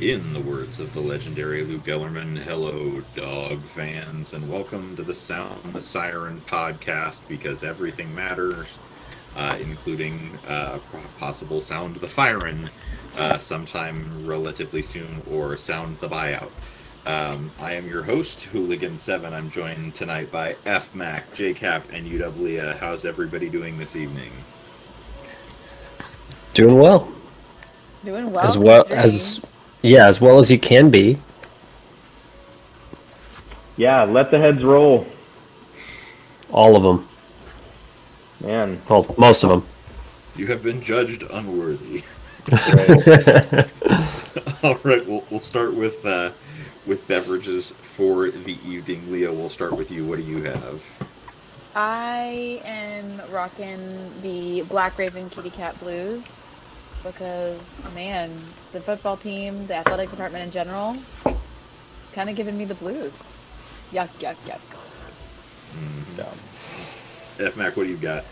In the words of the legendary Luke Ellerman, hello, dog fans, and welcome to the Sound the Siren podcast, because everything matters, including possible Sound the Firen sometime relatively soon, or Sound the Buyout. I am your host, Hooligan7. I'm joined tonight by F Mac, J Cap, and Leah. How's everybody doing this evening? Doing well. As well as you can be. Yeah, let the heads roll. All of them. Man. Well, most of them. You have been judged unworthy. All right, we'll start with beverages for the evening. Leah, we'll start with you. What do you have? I am rocking the Black Raven Kitty Cat Blues. Because, man, the football team, the athletic department in general, kind of giving me the blues. Yuck, yuck, yuck. Mm-hmm. F Mac, what do you got?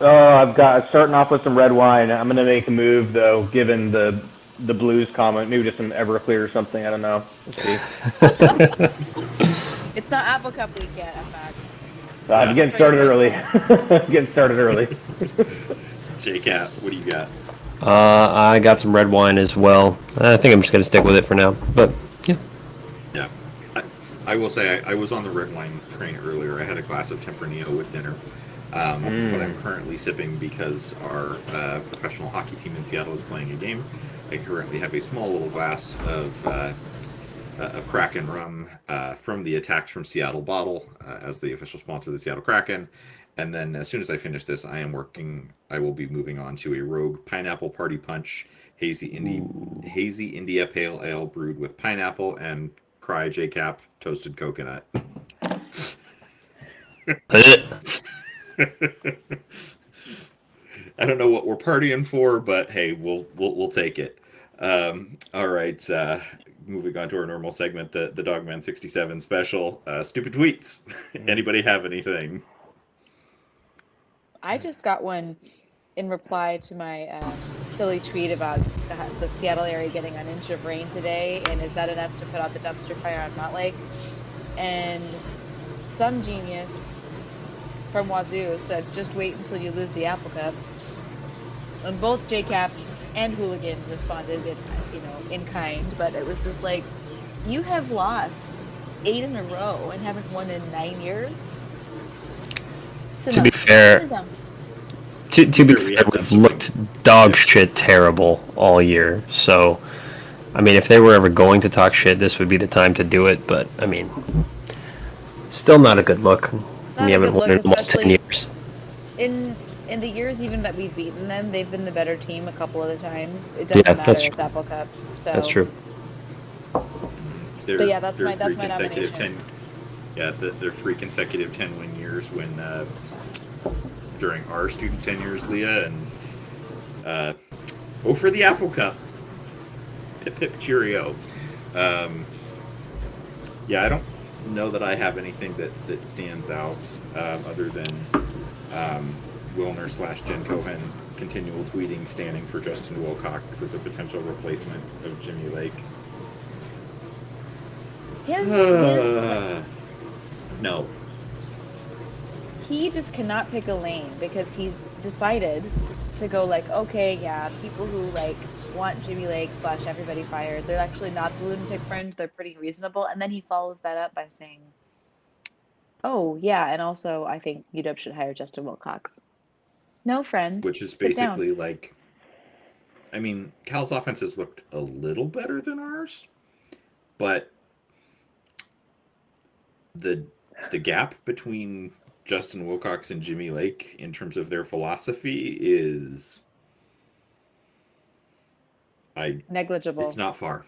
I've got starting off with some red wine. I'm gonna make a move though, given the blues comment, maybe just some Everclear or something. I don't know. Let's see. It's not Apple Cup week yet, F Mac. I'm getting started early. J Cap, what do you got? I got some red wine as well. I think I'm just going to stick with it for now. But, yeah. Yeah. I will say, I was on the red wine train earlier. I had a glass of Tempranillo with dinner. But I'm currently sipping because our professional hockey team in Seattle is playing a game. I currently have a small little glass of Kraken rum from the Attacks from Seattle bottle as the official sponsor of the Seattle Kraken. And then as soon as I finish this, I will be moving on to a Rogue Pineapple Party Punch Hazy India Pale Ale brewed with pineapple and Cry J-Cap toasted coconut. I don't know what we're partying for, but hey, we'll take it. All right, moving on to our normal segment, the Dogman 67 special, stupid tweets. Anybody have anything? I just got one in reply to my silly tweet about the Seattle area getting an inch of rain today, and is that enough to put out the dumpster fire on Mott Lake? And some genius from Wazoo said, just wait until you lose the Apple Cup. And both J-Cap and Hooligan responded in kind, but it was just like, you have lost 8 in a row and haven't won in 9 years. To be fair, we've looked dog shit terrible all year. So, I mean, if they were ever going to talk shit, this would be the time to do it. But, I mean, still not a good look. We haven't won in almost 10 years. In the years even that we've beaten them, they've been the better team a couple of the times. It doesn't matter. It's Apple Cup. So. That's true. But yeah, that's my nomination. Their 3 consecutive 10-win years when... during our student tenures, Leah, and for the Apple Cup. Pip cheerio. I don't know that I have anything that stands out other than Wilner/Jen Cohen's continual tweeting standing for Justin Wilcox as a potential replacement of Jimmy Lake. No. He just cannot pick a lane because he's decided to go people who want Jimmy Lake / everybody fired, they're actually not the lunatic fringe, they're pretty reasonable. And then he follows that up by saying, and also I think UW should hire Justin Wilcox. No, friend. Which is basically Cal's offense has looked a little better than ours, but the gap between Justin Wilcox and Jimmy Lake in terms of their philosophy is negligible. It's not far.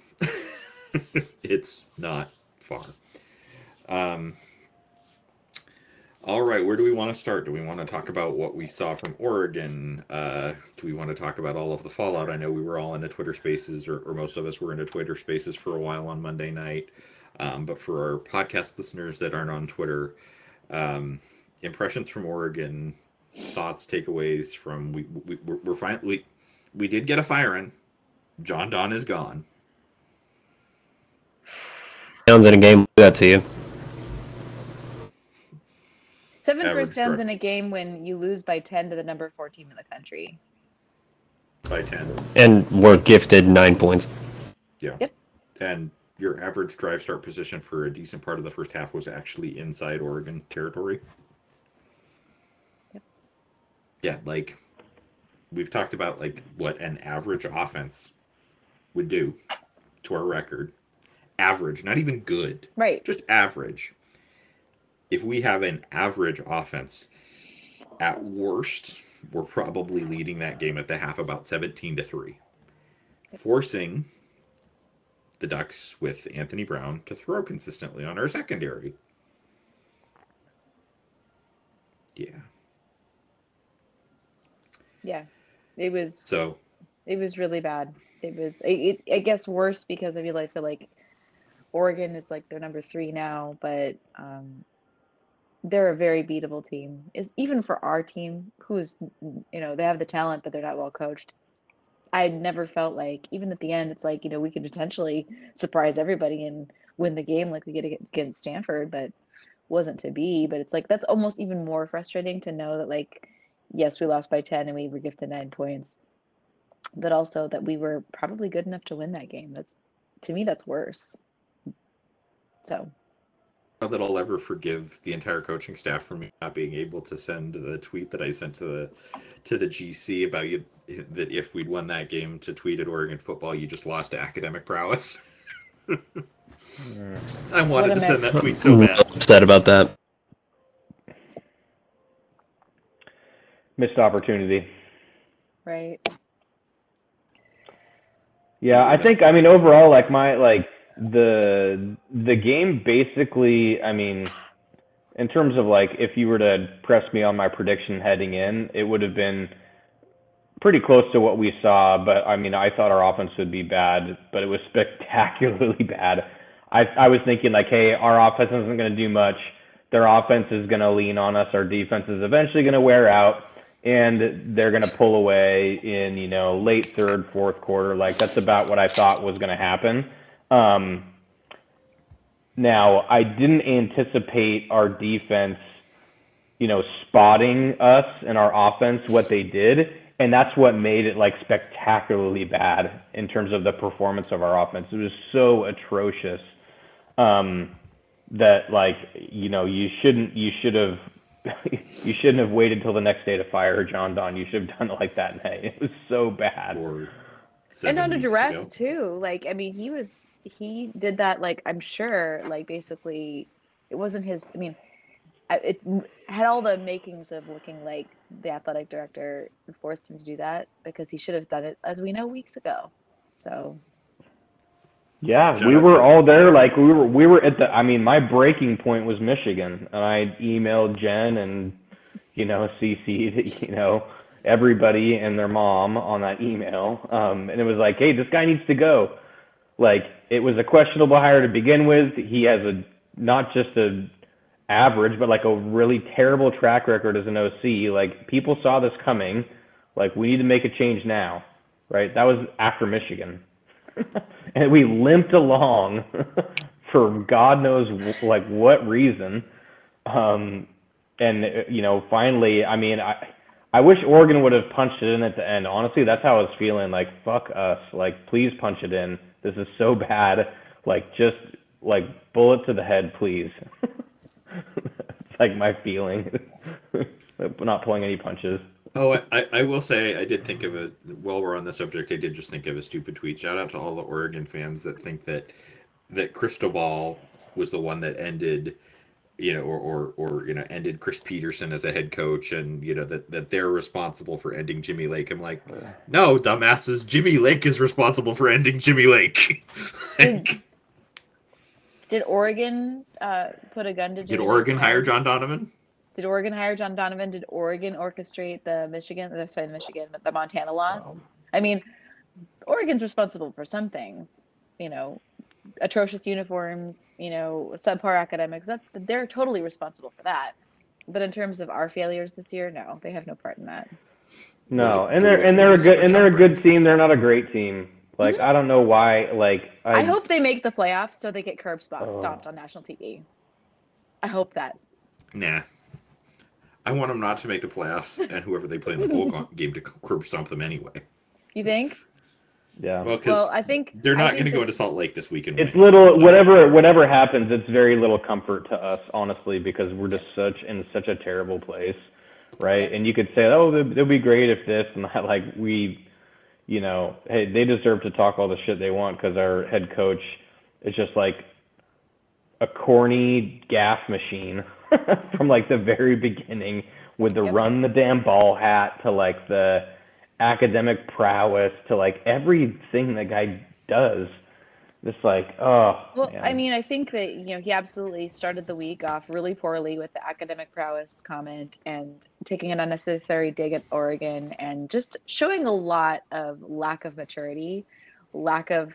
All right, where do we want to start? Do we want to talk about what we saw from Oregon? Do we want to talk about all of the fallout? I know we were all into Twitter Spaces, or most of us were into Twitter Spaces for a while on Monday night. But for our podcast listeners that aren't on Twitter, impressions from Oregon, thoughts, takeaways from we did get a firing. John Don is gone. downs in a game will do that to you. Seven first downs in a game when you lose by 10 to the number 4 team in the country. By 10. And we're gifted 9 points. Yeah. Yep. And your average drive start position for a decent part of the first half was actually inside Oregon territory. Yep. Yeah, like we've talked about like what an average offense would do to our record. Average, not even good. Right. Just average. If we have an average offense, at worst, we're probably leading that game at the half about 17-3, forcing the Ducks with Anthony Brown to throw consistently on our secondary. Yeah. Yeah, it was. So it was really bad. It was, I guess, worse because I feel like Oregon is like their number 3 now, but. They're a very beatable team. Is even for our team, who's, you know, they have the talent, but they're not well coached. I never felt like, even at the end, it's like, you know, we could potentially surprise everybody and win the game like we get against Stanford, but wasn't to be. But it's like, that's almost even more frustrating to know that, like, yes, we lost by 10 and we were gifted 9 points, but also that we were probably good enough to win that game. That's, to me, that's worse. So. That I'll ever forgive the entire coaching staff for me not being able to send the tweet that I sent to the GC about you, that if we'd won that game, to tweet at Oregon football, you just lost to academic prowess. I wanted to send that tweet so bad. I'm upset about that. Missed opportunity. Right. Yeah, I think, I mean, overall, like my, like, the game basically, I mean, in terms of like, if you were to press me on my prediction heading in, it would have been pretty close to what we saw. But I mean, I thought our offense would be bad, but it was spectacularly bad. I was thinking like, hey, our offense isn't going to do much. Their offense is going to lean on us. Our defense is eventually going to wear out, and they're going to pull away in, you know, late third, fourth quarter. Like, that's about what I thought was going to happen. Now, I didn't anticipate our defense, you know, spotting us and our offense, what they did. And that's what made it like spectacularly bad in terms of the performance of our offense. It was so atrocious, that like, you know, you shouldn't have waited till the next day to fire John Don. You should have done it like that night. It was so bad. And under duress too. Like, I mean, he did that, like, I'm sure, like, basically it wasn't his, I mean, it had all the makings of looking like the athletic director forced him to do that, because he should have done it, as we know, weeks ago. So. Yeah, we were all there. Like, we were at the, I mean, my breaking point was Michigan, and I emailed Jen and, you know, CC'd, you know, everybody and their mom on that email. And it was like, hey, this guy needs to go. Like, it was a questionable hire to begin with. He has a, not just an average, but like a really terrible track record as an OC. Like, people saw this coming. Like, we need to make a change now, right? That was after Michigan. And we limped along for God knows like what reason. And, you know, finally, I mean, I wish Oregon would have punched it in at the end. Honestly, that's how I was feeling. Like, fuck us. Like, please punch it in. This is so bad. Like, just, like, bullet to the head, please. It's like my feeling. Not pulling any punches. Oh, I will say, I did think of a, while we're on the subject, I did just think of a stupid tweet. Shout out to all the Oregon fans that think that Cristobal was the one that ended, you know, or you know, ended Chris Peterson as a head coach, and, you know, that they're responsible for ending Jimmy Lake. I'm like, no, dumbasses, Jimmy Lake is responsible for ending Jimmy Lake. Like, did Oregon put a gun to Jimmy Lake? Did Oregon hire John Donovan? Did Oregon hire John Donovan? Did Oregon orchestrate the Montana loss? Wow. I mean, Oregon's responsible for some things, you know. Atrocious uniforms, you know, subpar academics, they're totally responsible for that. But in terms of our failures this year, no, they have no part in that. No, and they're a good team. They're not a great team. Like, I don't know why, like. I hope they make the playoffs so they get curb stomped on national TV. I hope that. Nah. I want them not to make the playoffs and whoever they play in the bowl game to curb stomp them anyway. You think? Yeah. Well, because I think they're not going to go into Salt Lake this weekend. It's little whatever happens. It's very little comfort to us, honestly, because we're just in such a terrible place, right? And you could say, oh, it'd be great if this and that. Like we, you know, hey, they deserve to talk all the shit they want because our head coach is just like a corny gaff machine from like the very beginning with the run the damn ball hat to like the academic prowess to like everything the guy does. Just like, oh. Well, man. I mean, I think that, you know, he absolutely started the week off really poorly with the academic prowess comment and taking an unnecessary dig at Oregon and just showing a lot of lack of maturity, lack of,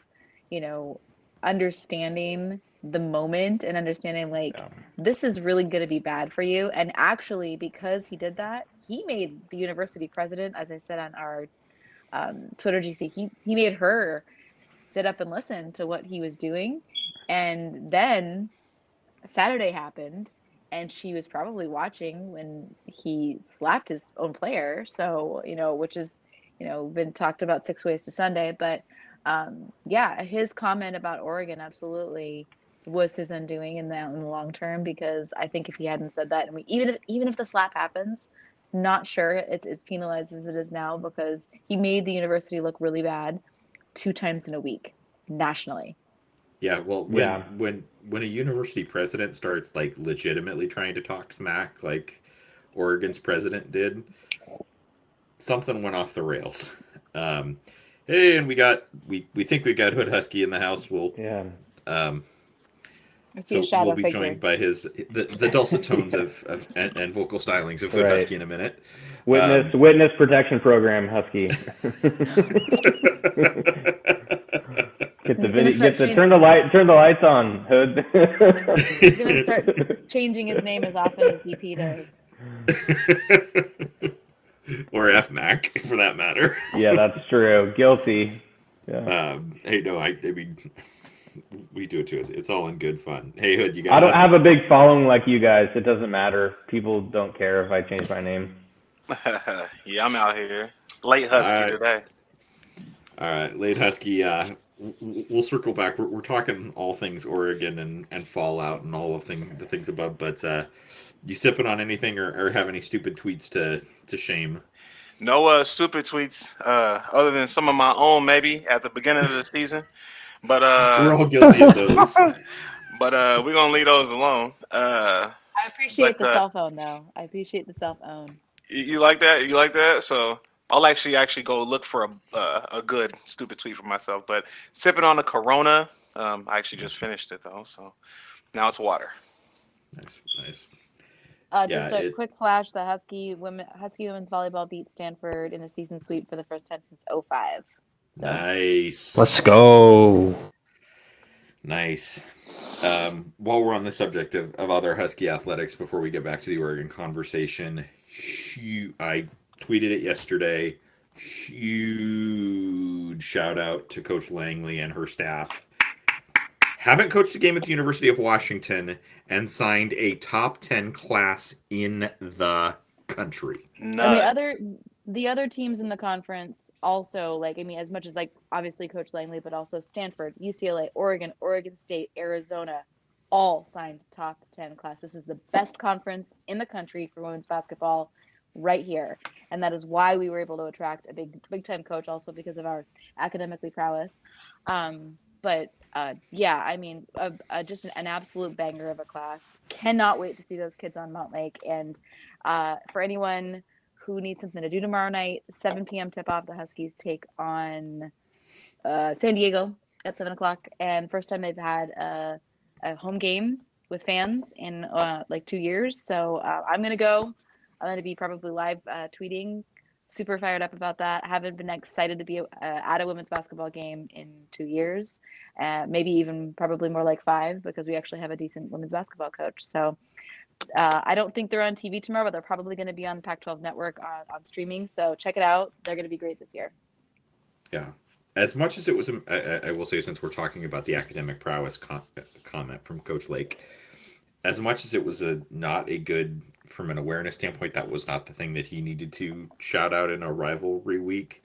you know, understanding the moment and understanding like this is really going to be bad for you. And actually, because he did that, he made the university president, as I said on our Twitter GC, he made her sit up and listen to what he was doing. And then Saturday happened and she was probably watching when he slapped his own player. So, you know, which is, you know, been talked about 6 ways to Sunday, but yeah, his comment about Oregon absolutely was his undoing in the long term, because I think if he hadn't said that, and we even if the slap happens, not sure it's as penalized as it is now, because he made the university look really bad 2 times in a week nationally. Yeah, well, when a university president starts like legitimately trying to talk smack like Oregon's president did, something went off the rails. Hey, and we think we got Hood Husky in the house. We'll so we'll be joined by the dulcet tones of and vocal stylings of Hood Husky in a minute. Witness protection program Husky. Turn the lights on, Hood. He's gonna start changing his name as often as DP does. Or F Mac, for that matter. Yeah, that's true. Guilty. Yeah. Hey, no, I mean, we do it too. It's all in good fun. Hey, Hood, you guys. I don't have a big following like you guys. It doesn't matter. People don't care if I change my name. Yeah, I'm out here. Late Husky today. All right, Late Husky. We'll circle back. We're talking all things Oregon and Fallout and all of the things above, but. You sipping on anything or have any stupid tweets to shame? No stupid tweets other than some of my own maybe at the beginning of the season. But we're all guilty of those. But we're going to leave those alone. I appreciate the cell phone, though. I appreciate the cell phone. You like that? You like that? So I'll actually go look for a good stupid tweet for myself. But sipping on the Corona. I actually just finished it, though. So now it's water. Nice. Quick flash: the Husky women's volleyball beat Stanford in a season sweep for the first time since 2005. So. Nice. Let's go. Nice. While we're on the subject of other Husky athletics, before we get back to the Oregon conversation, I tweeted it yesterday. Huge shout out to Coach Langley and her staff. Haven't coached a game at the University of Washington and signed a top 10 class in the country. Nuts. And the other teams in the conference also, like, I mean, as much as, like, obviously Coach Langley, but also Stanford, UCLA, Oregon, Oregon State, Arizona, all signed top 10 class. This is the best conference in the country for women's basketball right here. And that is why we were able to attract a big-time coach, also because of our academically prowess. But I mean, just an absolute banger of a class. Cannot wait to see those kids on Mott Lake. And for anyone who needs something to do tomorrow night, 7 p.m. tip-off, the Huskies take on San Diego at 7 o'clock. And first time they've had a home game with fans in 2 years. So I'm going to go. I'm going to be probably live tweeting. Super fired up about that. Haven't been excited to be at a women's basketball game in 2 years. Maybe even probably more like 5, because we actually have a decent women's basketball coach. So I don't think they're on TV tomorrow, but they're probably going to be on the Pac-12 network on streaming. So check it out. They're going to be great this year. Yeah. as much as it was, I will say, since we're talking about the academic prowess comment from Coach Lake, as much as it was not a good, from an awareness standpoint, that was not the thing that he needed to shout out in a rivalry week.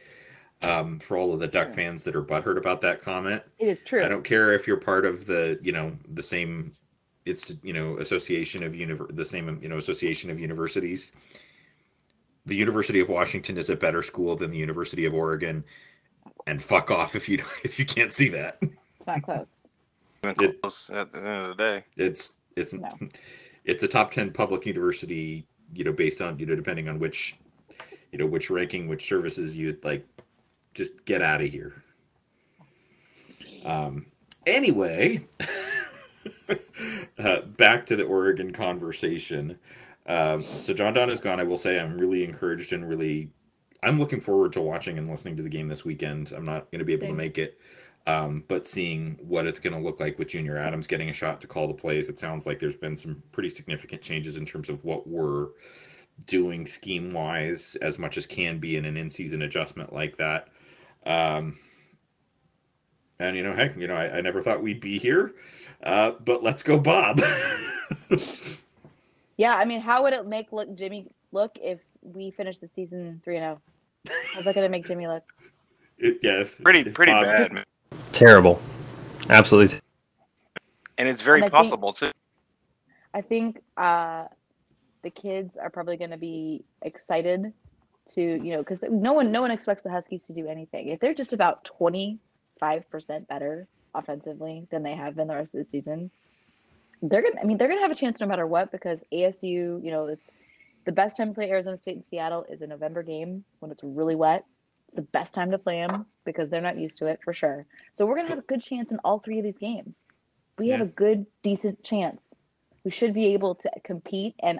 For all of the Duck fans that are butthurt about that comment, it is true. I don't care if you're part of the same association of universities. The University of Washington is a better school than the University of Oregon, and fuck off if you can't see that. It's not close. It's close at the end of the day. It's a top 10 public university, based on, depending on which, which ranking, which services you'd like. Just get out of here. Anyway, back to the Oregon conversation. So John Don is gone. I will say I'm really encouraged and I'm looking forward to watching and listening to the game this weekend. I'm not going to be able to make it, but seeing what it's going to look like with Junior Adams getting a shot to call the plays, it sounds like there's been some pretty significant changes in terms of what we're doing scheme-wise as much as can be in an in-season adjustment like that. And I never thought we'd be here, but let's go, Bob. Yeah, I mean, how would it make Jimmy look if we finish the season 3-0? How's that going to make Jimmy look? Pretty bad, man. Terrible, absolutely. And it's very possible too. I think the kids are probably going to be excited to, because no one expects the Huskies to do anything. If they're just about 25% better offensively than they have been the rest of the season, they're gonna have a chance no matter what, because ASU, it's the best time to play Arizona State in Seattle is a November game when it's really wet. It's the best time to play them because they're not used to it for sure. So we're gonna have a good chance in all three of these games. We have a good, decent chance. We should be able to compete and,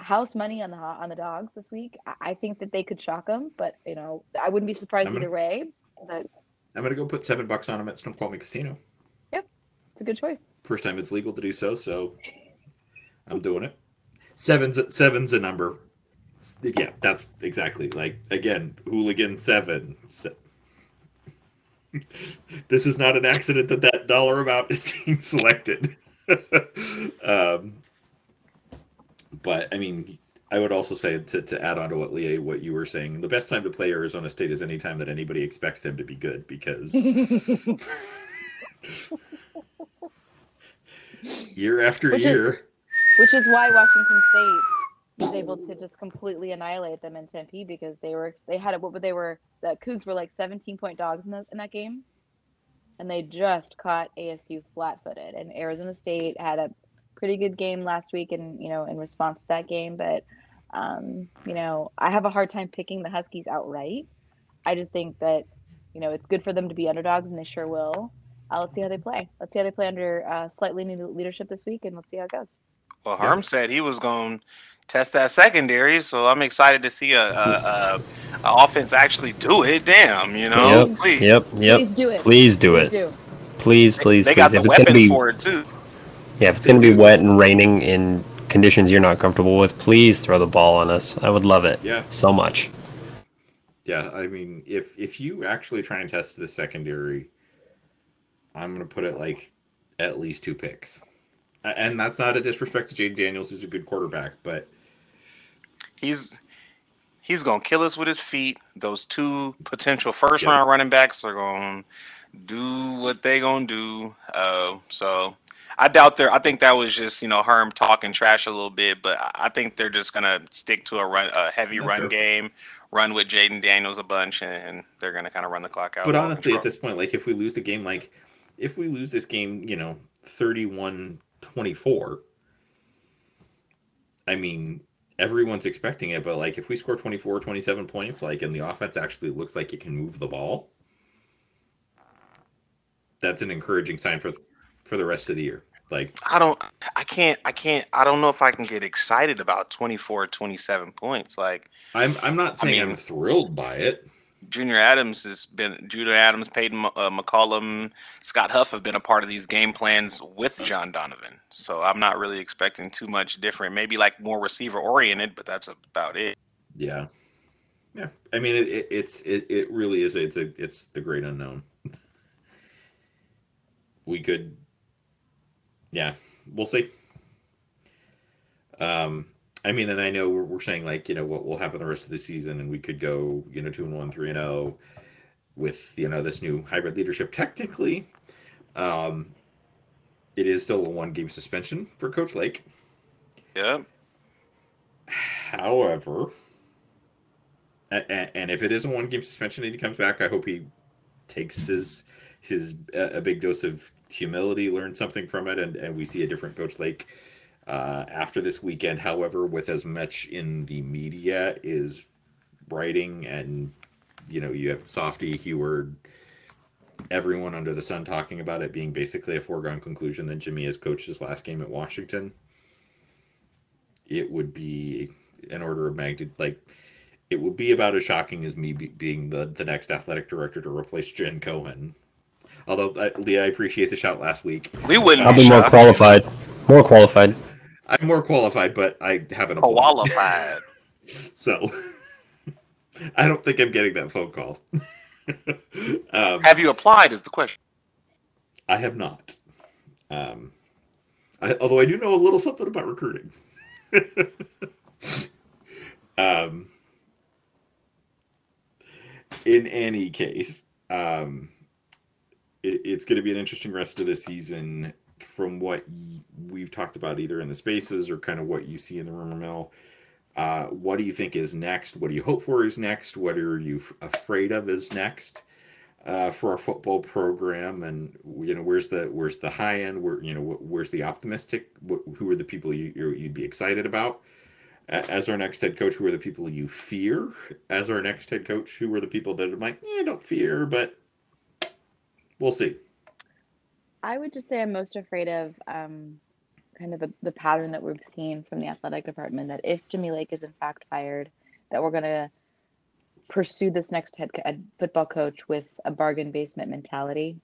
house money on the dogs this week. I think that they could shock them, but, I wouldn't be surprised either way. But I'm going to go put $7 on them at Snoqualmie Casino. Yep. It's a good choice. First time it's legal to do so, so I'm doing it. Seven's a number. Yeah, that's exactly. Again, Hooligan7. This is not an accident that dollar amount is being selected. But I mean, I would also say to add on to what Leah, what you were saying, the best time to play Arizona State is any time that anybody expects them to be good, because year after which is why Washington State was able to just completely annihilate them in Tempe, because the Cougs were 17-point dogs in that game. And they just caught ASU flat-footed. And Arizona State had a pretty good game last week and, in response to that game. But, I have a hard time picking the Huskies outright. I just think that, it's good for them to be underdogs, and they sure will. Let's see how they play. Let's see how they play under slightly new leadership this week, and let's see how it goes. Well, Herm said he was going to test that secondary, so I'm excited to see a offense actually do it. Damn, Please. Yep. Please do it. Please. They got the weapon for it too. Yeah, if it's going to be wet and raining in conditions you're not comfortable with, please throw the ball on us. I would love it. Yeah. So much. Yeah, I mean, if you actually try and test the secondary, I'm going to put it at least 2 picks. And that's not a disrespect to Jayden Daniels, who's a good quarterback, but he's gonna kill us with his feet. Those 2 potential first-round running backs are gonna do what they gonna do. So I doubt I think that was just Herm talking trash a little bit, but I think they're just gonna stick to a heavy run game. Run with Jayden Daniels a bunch, and they're gonna kind of run the clock out. But honestly, at this point, if we lose this game, 31-24. I mean, everyone's expecting it, but if we score 24, 27 points, and the offense actually looks like it can move the ball, that's an encouraging sign for the rest of the year. I don't know if I can get excited about 24, 27 points. I'm not saying I'm thrilled by it. Junior Adams, Peyton McCollum, Scott Huff have been a part of these game plans with John Donovan. So I'm not really expecting too much different. Maybe more receiver oriented, but that's about it. Yeah. Yeah, I mean it really is. It's the great unknown. We could, yeah, we'll see. I mean, and I know we're saying like, you know, what will happen the rest of the season, and we could go, you know, 2-1, 3-0 with, you know, this new hybrid leadership. Technically, it is still a 1-game suspension for Coach Lake. Yeah. However, and if it is a 1-game suspension and he comes back, I hope he takes his a big dose of humility, learns something from it, and we see a different Coach Lake after this weekend. However, with as much in the media is writing, and you know, you have Softy, Heward, everyone under the sun talking about it being basically a foregone conclusion that Jimmy has coached his last game at Washington. It would be an order of magnitude, like it would be about as shocking as me being the next athletic director to replace Jen Cohen. Although, Leah, I appreciate the shout last week. We wouldn't. I'll be more qualified. More qualified. I'm more qualified, but I haven't qualified. So I don't think I'm getting that phone call. Have you applied? Is the question. I have not. Although I do know a little something about recruiting. In any case, it's going to be an interesting rest of the season from what we've talked about, either in the spaces or kind of what you see in the rumor mill. What do you think is next? What do you hope for is next? What are you afraid of is next for our football program? And, you know, where's the high end? Where, you know, where's the optimistic? Who are the people you'd be excited about as our next head coach? Who are the people you fear as our next head coach? Who are the people that are like, don't fear, but we'll see. I would just say I'm most afraid of kind of the pattern that we've seen from the athletic department, that if Jimmy Lake is in fact fired, that we're going to pursue this next head football coach with a bargain basement mentality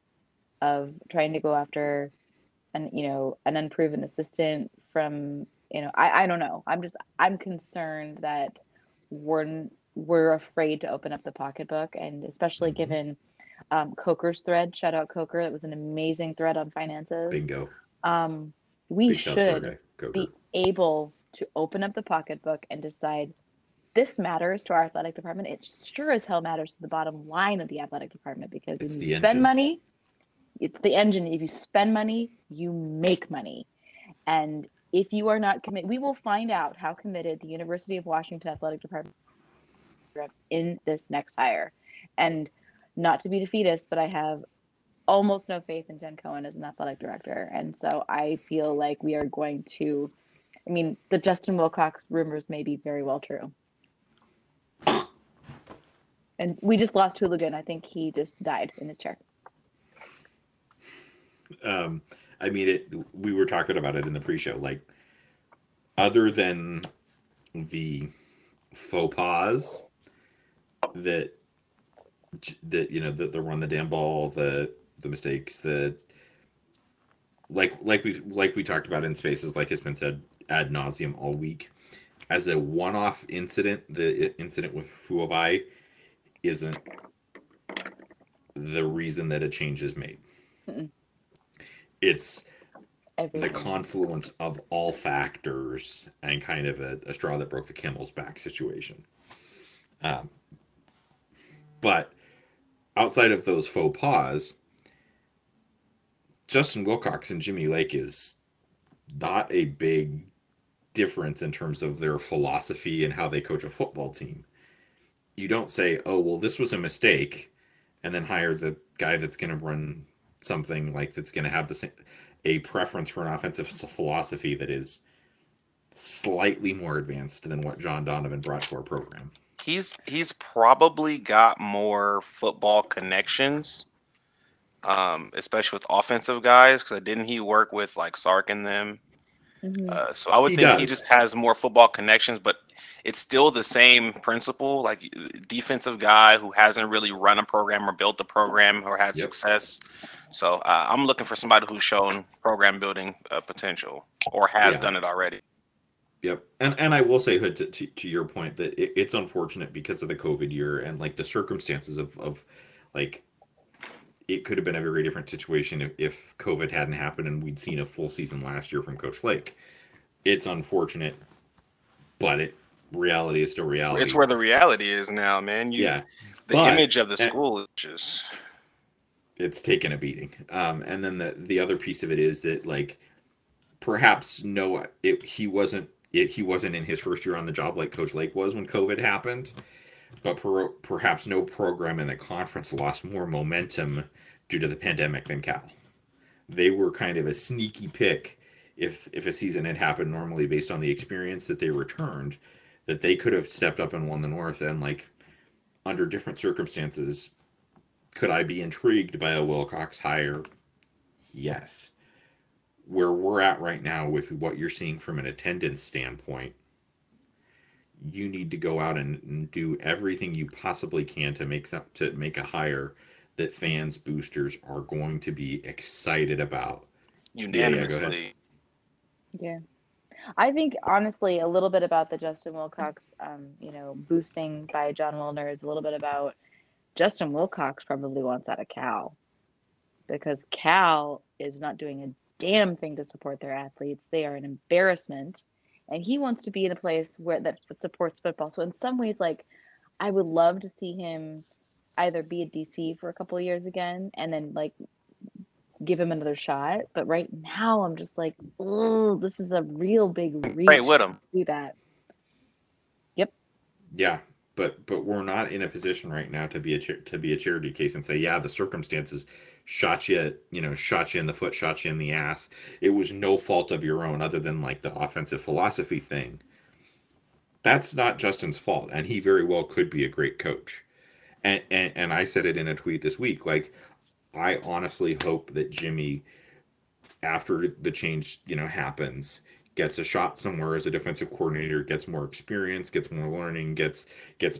of trying to go after an unproven assistant from, I don't know. I'm concerned that we're afraid to open up the pocketbook, and especially given Coker's thread, shout out Coker. That was an amazing thread on finances. Bingo. We should be able to open up the pocketbook and decide this matters to our athletic department. It sure as hell matters to the bottom line of the athletic department, because if you spend money, it's the engine. If you spend money, you make money. And if you are not committed, we will find out how committed the University of Washington athletic department in this next hire. And not to be defeatist, but I have almost no faith in Jen Cohen as an athletic director. And so I feel like we are going to, the Justin Wilcox rumors may be very well true. And we just lost Hooligan. I think he just died in his chair. We were talking about it in the pre-show, like other than the faux pas that the run the damn ball, the mistakes, the like we talked about in spaces, like it's been said ad nauseum all week, as a one-off incident, the incident with Fuabai isn't the reason that a change is made. Mm-mm. It's everything. The confluence of all factors and kind of a straw that broke the camel's back situation. But outside of those faux pas, Justin Wilcox and Jimmy Lake is not a big difference in terms of their philosophy and how they coach a football team. You don't say, oh, well, this was a mistake, and then hire the guy that's going to run something like that's going to have a preference for an offensive philosophy that is slightly more advanced than what John Donovan brought to our program. He's probably got more football connections, especially with offensive guys, because didn't he work with like Sark and them? Mm-hmm. So I would think he just has more football connections, but it's still the same principle, like defensive guy who hasn't really run a program or built a program or had success. So I'm looking for somebody who's shown program building potential or has done it already. Yep. And I will say, Hood, to your point, that it's unfortunate because of the COVID year and like the circumstances of like, it could have been a very different situation if COVID hadn't happened and we'd seen a full season last year from Coach Lake. It's unfortunate, but reality is still reality. It's where the reality is now, man. The image of the school is just... It's taken a beating. And then the other piece of it is that, like, perhaps he wasn't in his first year on the job like Coach Lake was when COVID happened. But perhaps no program in the conference lost more momentum due to the pandemic than Cal. They were kind of a sneaky pick if a season had happened normally based on the experience that they returned, that they could have stepped up and won the North. And, like, under different circumstances, could I be intrigued by a Wilcox hire? Yes. Where we're at right now with what you're seeing from an attendance standpoint, you need to go out and do everything you possibly can to make a hire that fans, boosters are going to be excited about. Unanimously. Yeah. I think, honestly, a little bit about the Justin Wilcox, boosting by John Wilner is a little bit about Justin Wilcox probably wants out of Cal, because Cal is not doing a damn thing to support their athletes. They are an embarrassment. And he wants to be in a place where that supports football. So in some ways, like, I would love to see him either be at DC for a couple of years again and then, like, give him another shot. But right now, I'm just like, oh, this is a real big reach to do that. Yep. Yeah, but we're not in a position right now to be a charity case and say, yeah, the circumstances shot you in the foot, shot you in the ass. It was no fault of your own other than, like, the offensive philosophy thing. That's not Justin's fault, and he very well could be a great coach. And I said it in a tweet this week, like, I honestly hope that Jimmy, after the change, happens, gets a shot somewhere as a defensive coordinator, gets more experience, gets more learning, gets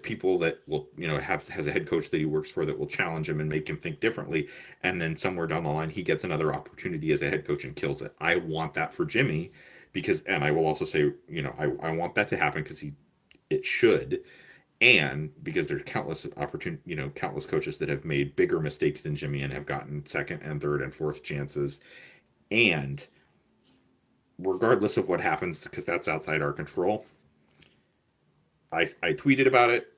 people that will, has a head coach that he works for that will challenge him and make him think differently. And then somewhere down the line, he gets another opportunity as a head coach and kills it. I want that for Jimmy because, and I will also say, I want that to happen because it should. And because there's countless countless coaches that have made bigger mistakes than Jimmy and have gotten second and third and fourth chances. And regardless of what happens, because that's outside our control, I tweeted about it.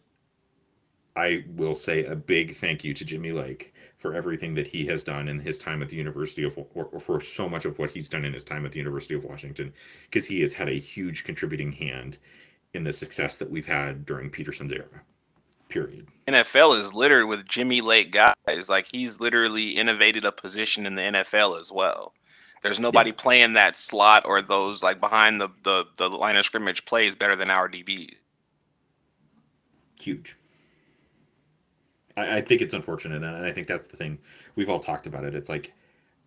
I will say a big thank you to Jimmy Lake for everything that he has done in his time at the University of, or for so much of what he's done in his time at the University of Washington, because he has had a huge contributing hand in the success that we've had during Peterson's era. Period. NFL is littered with Jimmy Lake guys. Like, he's literally innovated a position in the NFL as well. There's nobody playing that slot or those, like, behind the line of scrimmage plays better than our DBs. Huge. I think it's unfortunate, and I think that's the thing. We've all talked about it. It's like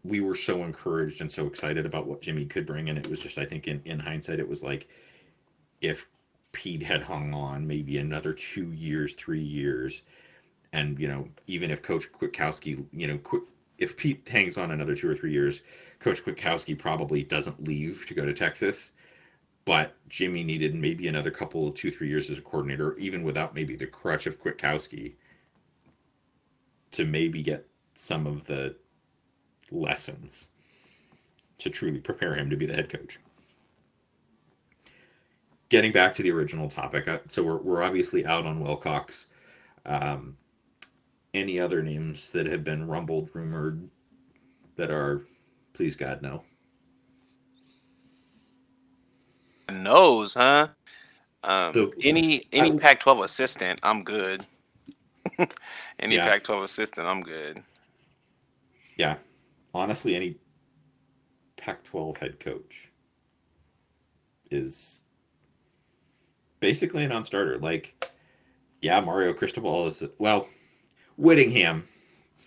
we were so encouraged and so excited about what Jimmy could bring, and it was just, I think in hindsight, it was like if Pete had hung on maybe another 2 years, 3 years, and, even if Coach Kwiatkowski, if Pete hangs on another 2 or 3 years, Coach Kwiatkowski probably doesn't leave to go to Texas. But Jimmy needed maybe another couple, 2-3 years as a coordinator, even without maybe the crutch of Kwiatkowski, to maybe get some of the lessons to truly prepare him to be the head coach. Getting back to the original topic, so we're obviously out on Wilcox. Any other names that have been rumbled, rumored, that are, please God, no? Knows, huh? Any Pac-12 assistant, I'm good. Pac-12 assistant, I'm good. Yeah. Honestly, any Pac-12 head coach is basically a non-starter. Like, yeah, Mario Cristobal is, well... Whittingham,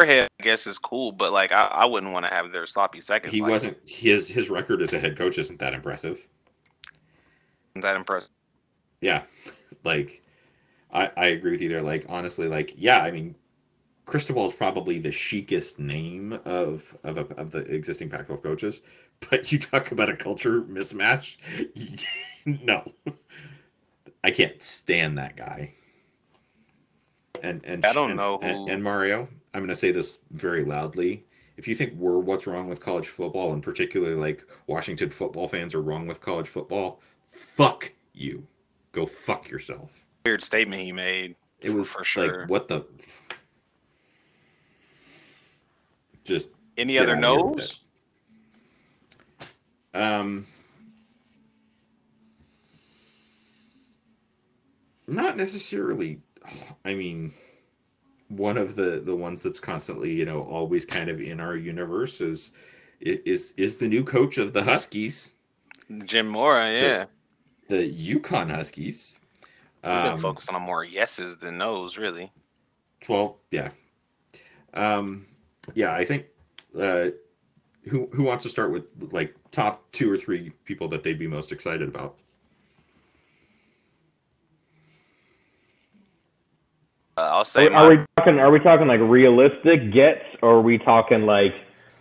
I guess, is cool, but like I wouldn't want to have their sloppy seconds. He wasn't his record as a head coach isn't that impressive. Isn't that impressive? Yeah, like I agree with you there. Like honestly, like yeah, I mean, Cristobal is probably the chicest name of the existing Pac-12 coaches, but you talk about a culture mismatch. No, I can't stand that guy. And I don't know. And Mario, I'm going to say this very loudly. If you think we're what's wrong with college football, and particularly like Washington football fans are wrong with college football, fuck you. Go fuck yourself. Weird statement he made. It was for sure. Like, what the? Just any other no's? Not necessarily. I mean, one of the ones that's constantly, you know, always kind of in our universe is the new coach of the Huskies, Jim Mora. Yeah, the UConn Huskies. We've been focusing on more yeses than no's, really. Well, yeah. Yeah, I think who wants to start with, like, top 2 or 3 people that they'd be most excited about? I'll say. Are we talking like realistic gets, or are we talking like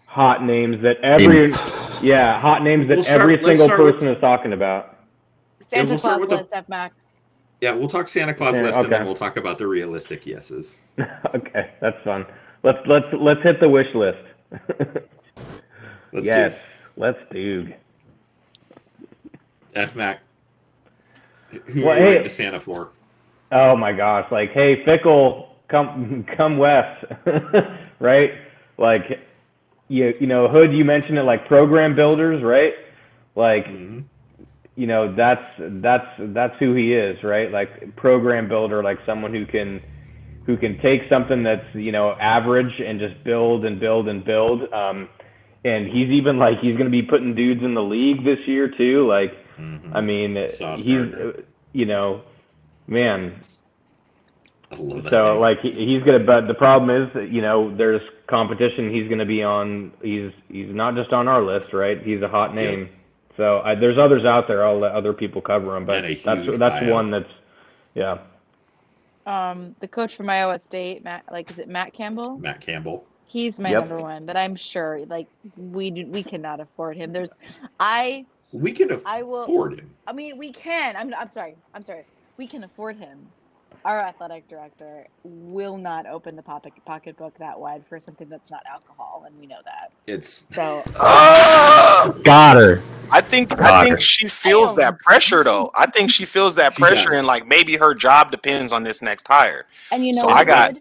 hot names that every single person is talking about? Santa Claus list, F Mac. Yeah, we'll talk Santa Claus list, okay. And then we'll talk about the realistic yeses. Okay, that's fun. Let's hit the wish list. Let's do. F Mac, who are you writing to Santa for? Oh my gosh! Like, hey, Fickle, come west, right? Like, you know, Hood, you mentioned it, like program builders, right? Like. Mm-hmm. You know, that's who he is, right? Like program builder, like someone who can take something that's, you know, average and just build and build and build. And he's going to be putting dudes in the league this year too. Like, mm-hmm. I mean, he's, you know, man. I love that. So like he's going to, but the problem is, you know, there's competition. He's going to be on. He's not just on our list, right? He's a hot name. Yeah. So there's others out there. I'll let other people cover them, but that's one that's, yeah. The coach from Iowa State, Matt Campbell? Matt Campbell. He's my number one, but I'm sure like we cannot afford him. We can afford him. I mean, we can. I'm sorry. We can afford him. Our athletic director will not open the pocketbook that wide for something that's not alcohol, and we know that. Got her. I think she feels that pressure, though. I think she feels that pressure, and like maybe her job depends on this next hire. And you know, so I got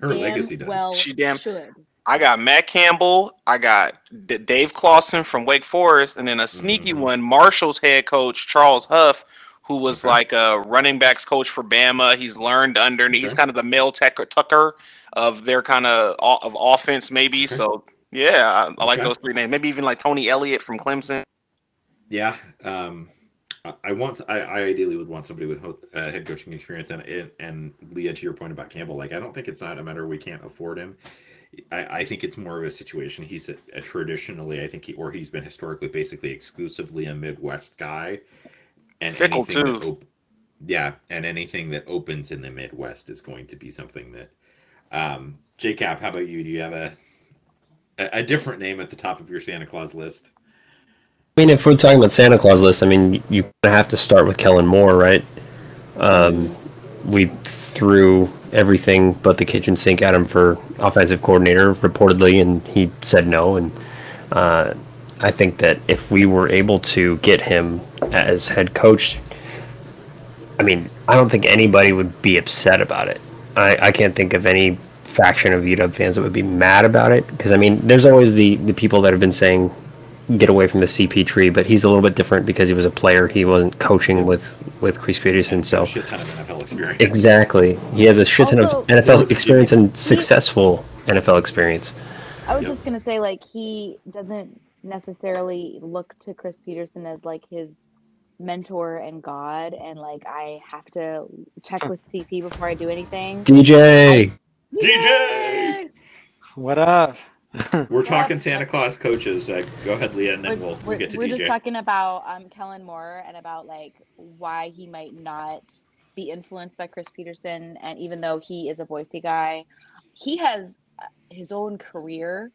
her legacy. Does well she damn should. I got Matt Campbell, I got Dave Clawson from Wake Forest, and then a sneaky one, Marshall's head coach Charles Huff, who was like a running backs coach for Bama. He's learned under, and he's kind of the Mel Tucker of their kind of offense, maybe. Okay. So, yeah, I like those 3 names. Maybe even like Tony Elliott from Clemson. Yeah. I ideally would want somebody with head coaching experience. And Leah, to your point about Campbell, like, I don't think it's not a matter we can't afford him. I think it's more of a situation. He's a traditionally, I think, he's been historically basically exclusively a Midwest guy. And Fickle too. And anything that opens in the Midwest is going to be something that. J Cap, how about you? Do you have a different name at the top of your Santa Claus list? I mean, if we're talking about Santa Claus list, I mean, you have to start with Kellen Moore, right? We threw everything but the kitchen sink at him for offensive coordinator, reportedly, and he said no. And I think that if we were able to get him as head coach, I mean, I don't think anybody would be upset about it. I can't think of any faction of UW fans that would be mad about it, because, I mean, there's always the people that have been saying, get away from the CP tree, but he's a little bit different because he was a player. He wasn't coaching with Chris Peterson. So. A shit ton of NFL experience. Exactly. He has a shit ton of NFL experience and successful NFL experience. I was just going to say, like, he doesn't necessarily look to Chris Peterson as like his mentor and god, and like I have to check with CP before I do anything. DJ, what up? We're talking Santa Claus coaches. Go ahead, Leah, and then we'll get to DJ. We're just talking about Kellen Moore and about like why he might not be influenced by Chris Peterson, and even though he is a Boise guy. he has his own career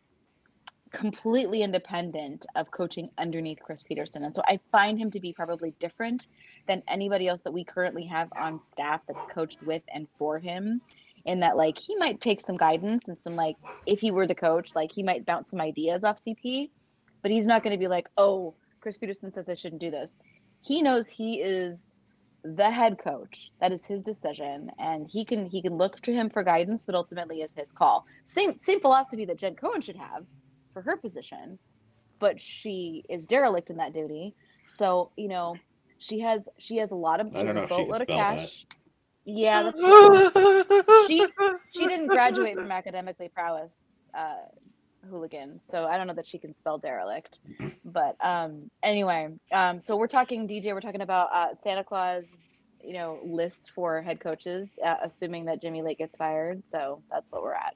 completely independent of coaching underneath Chris Peterson. And so I find him to be probably different than anybody else that we currently have on staff that's coached with and for him, in that, like, he might take some guidance and some, like, if he were the coach, like, he might bounce some ideas off CP, but he's not going to be like, oh, Chris Peterson says I shouldn't do this. He knows he is the head coach. That is his decision, and he can look to him for guidance, but ultimately it's his call. Same philosophy that Jen Cohen should have for her position, but she is derelict in that duty. So, you know, she has a lot of boatload of cash. That. Yeah, that's cool. She didn't graduate from academically prowess Hooligan, so I don't know that she can spell derelict. But anyway, so we're talking, DJ, we're talking about Santa Claus, you know, list for head coaches, assuming that Jimmy Lake gets fired. So that's what we're at.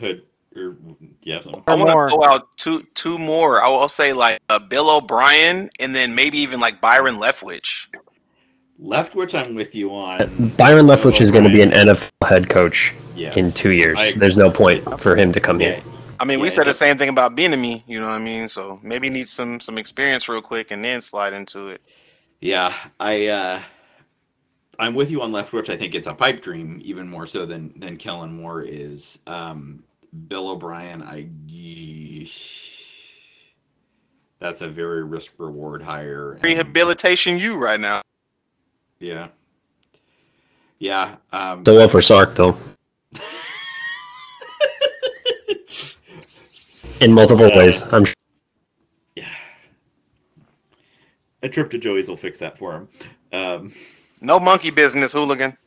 Hood. Yes, I want to go out two more. I will say, like, Bill O'Brien, and then maybe even like Byron Leftwich. Leftwich, I'm with you on. Byron Leftwich is going to be an NFL head coach in 2 years. There's no point for him to come here. I mean, we said the same thing about Bieniemy, you know what I mean? So maybe need some experience real quick and then slide into it. Yeah, I'm with you on Leftwich. I think it's a pipe dream, even more so than Kellen Moore is. Bill O'Brien, that's a very risk reward hire. Rehabilitation you right now. Yeah. Yeah. The well for Sark, though. In multiple ways, I'm sure. Yeah. A trip to Joey's will fix that for him. No monkey business, Hooligan.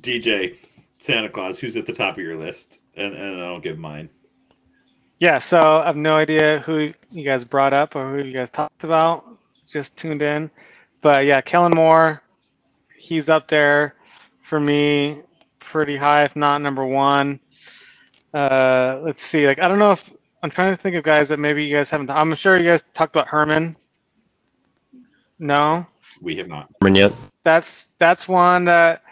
DJ, Santa Claus, who's at the top of your list? And I'll give mine. Yeah, so I have no idea who you guys brought up or who you guys talked about. Just tuned in. But yeah, Kellen Moore, he's up there for me pretty high, if not number one. Let's see. Like, I don't know if I'm trying to think of guys that maybe you guys haven't. I'm sure you guys talked about Herman. No? We have not. Herman yet. That's one that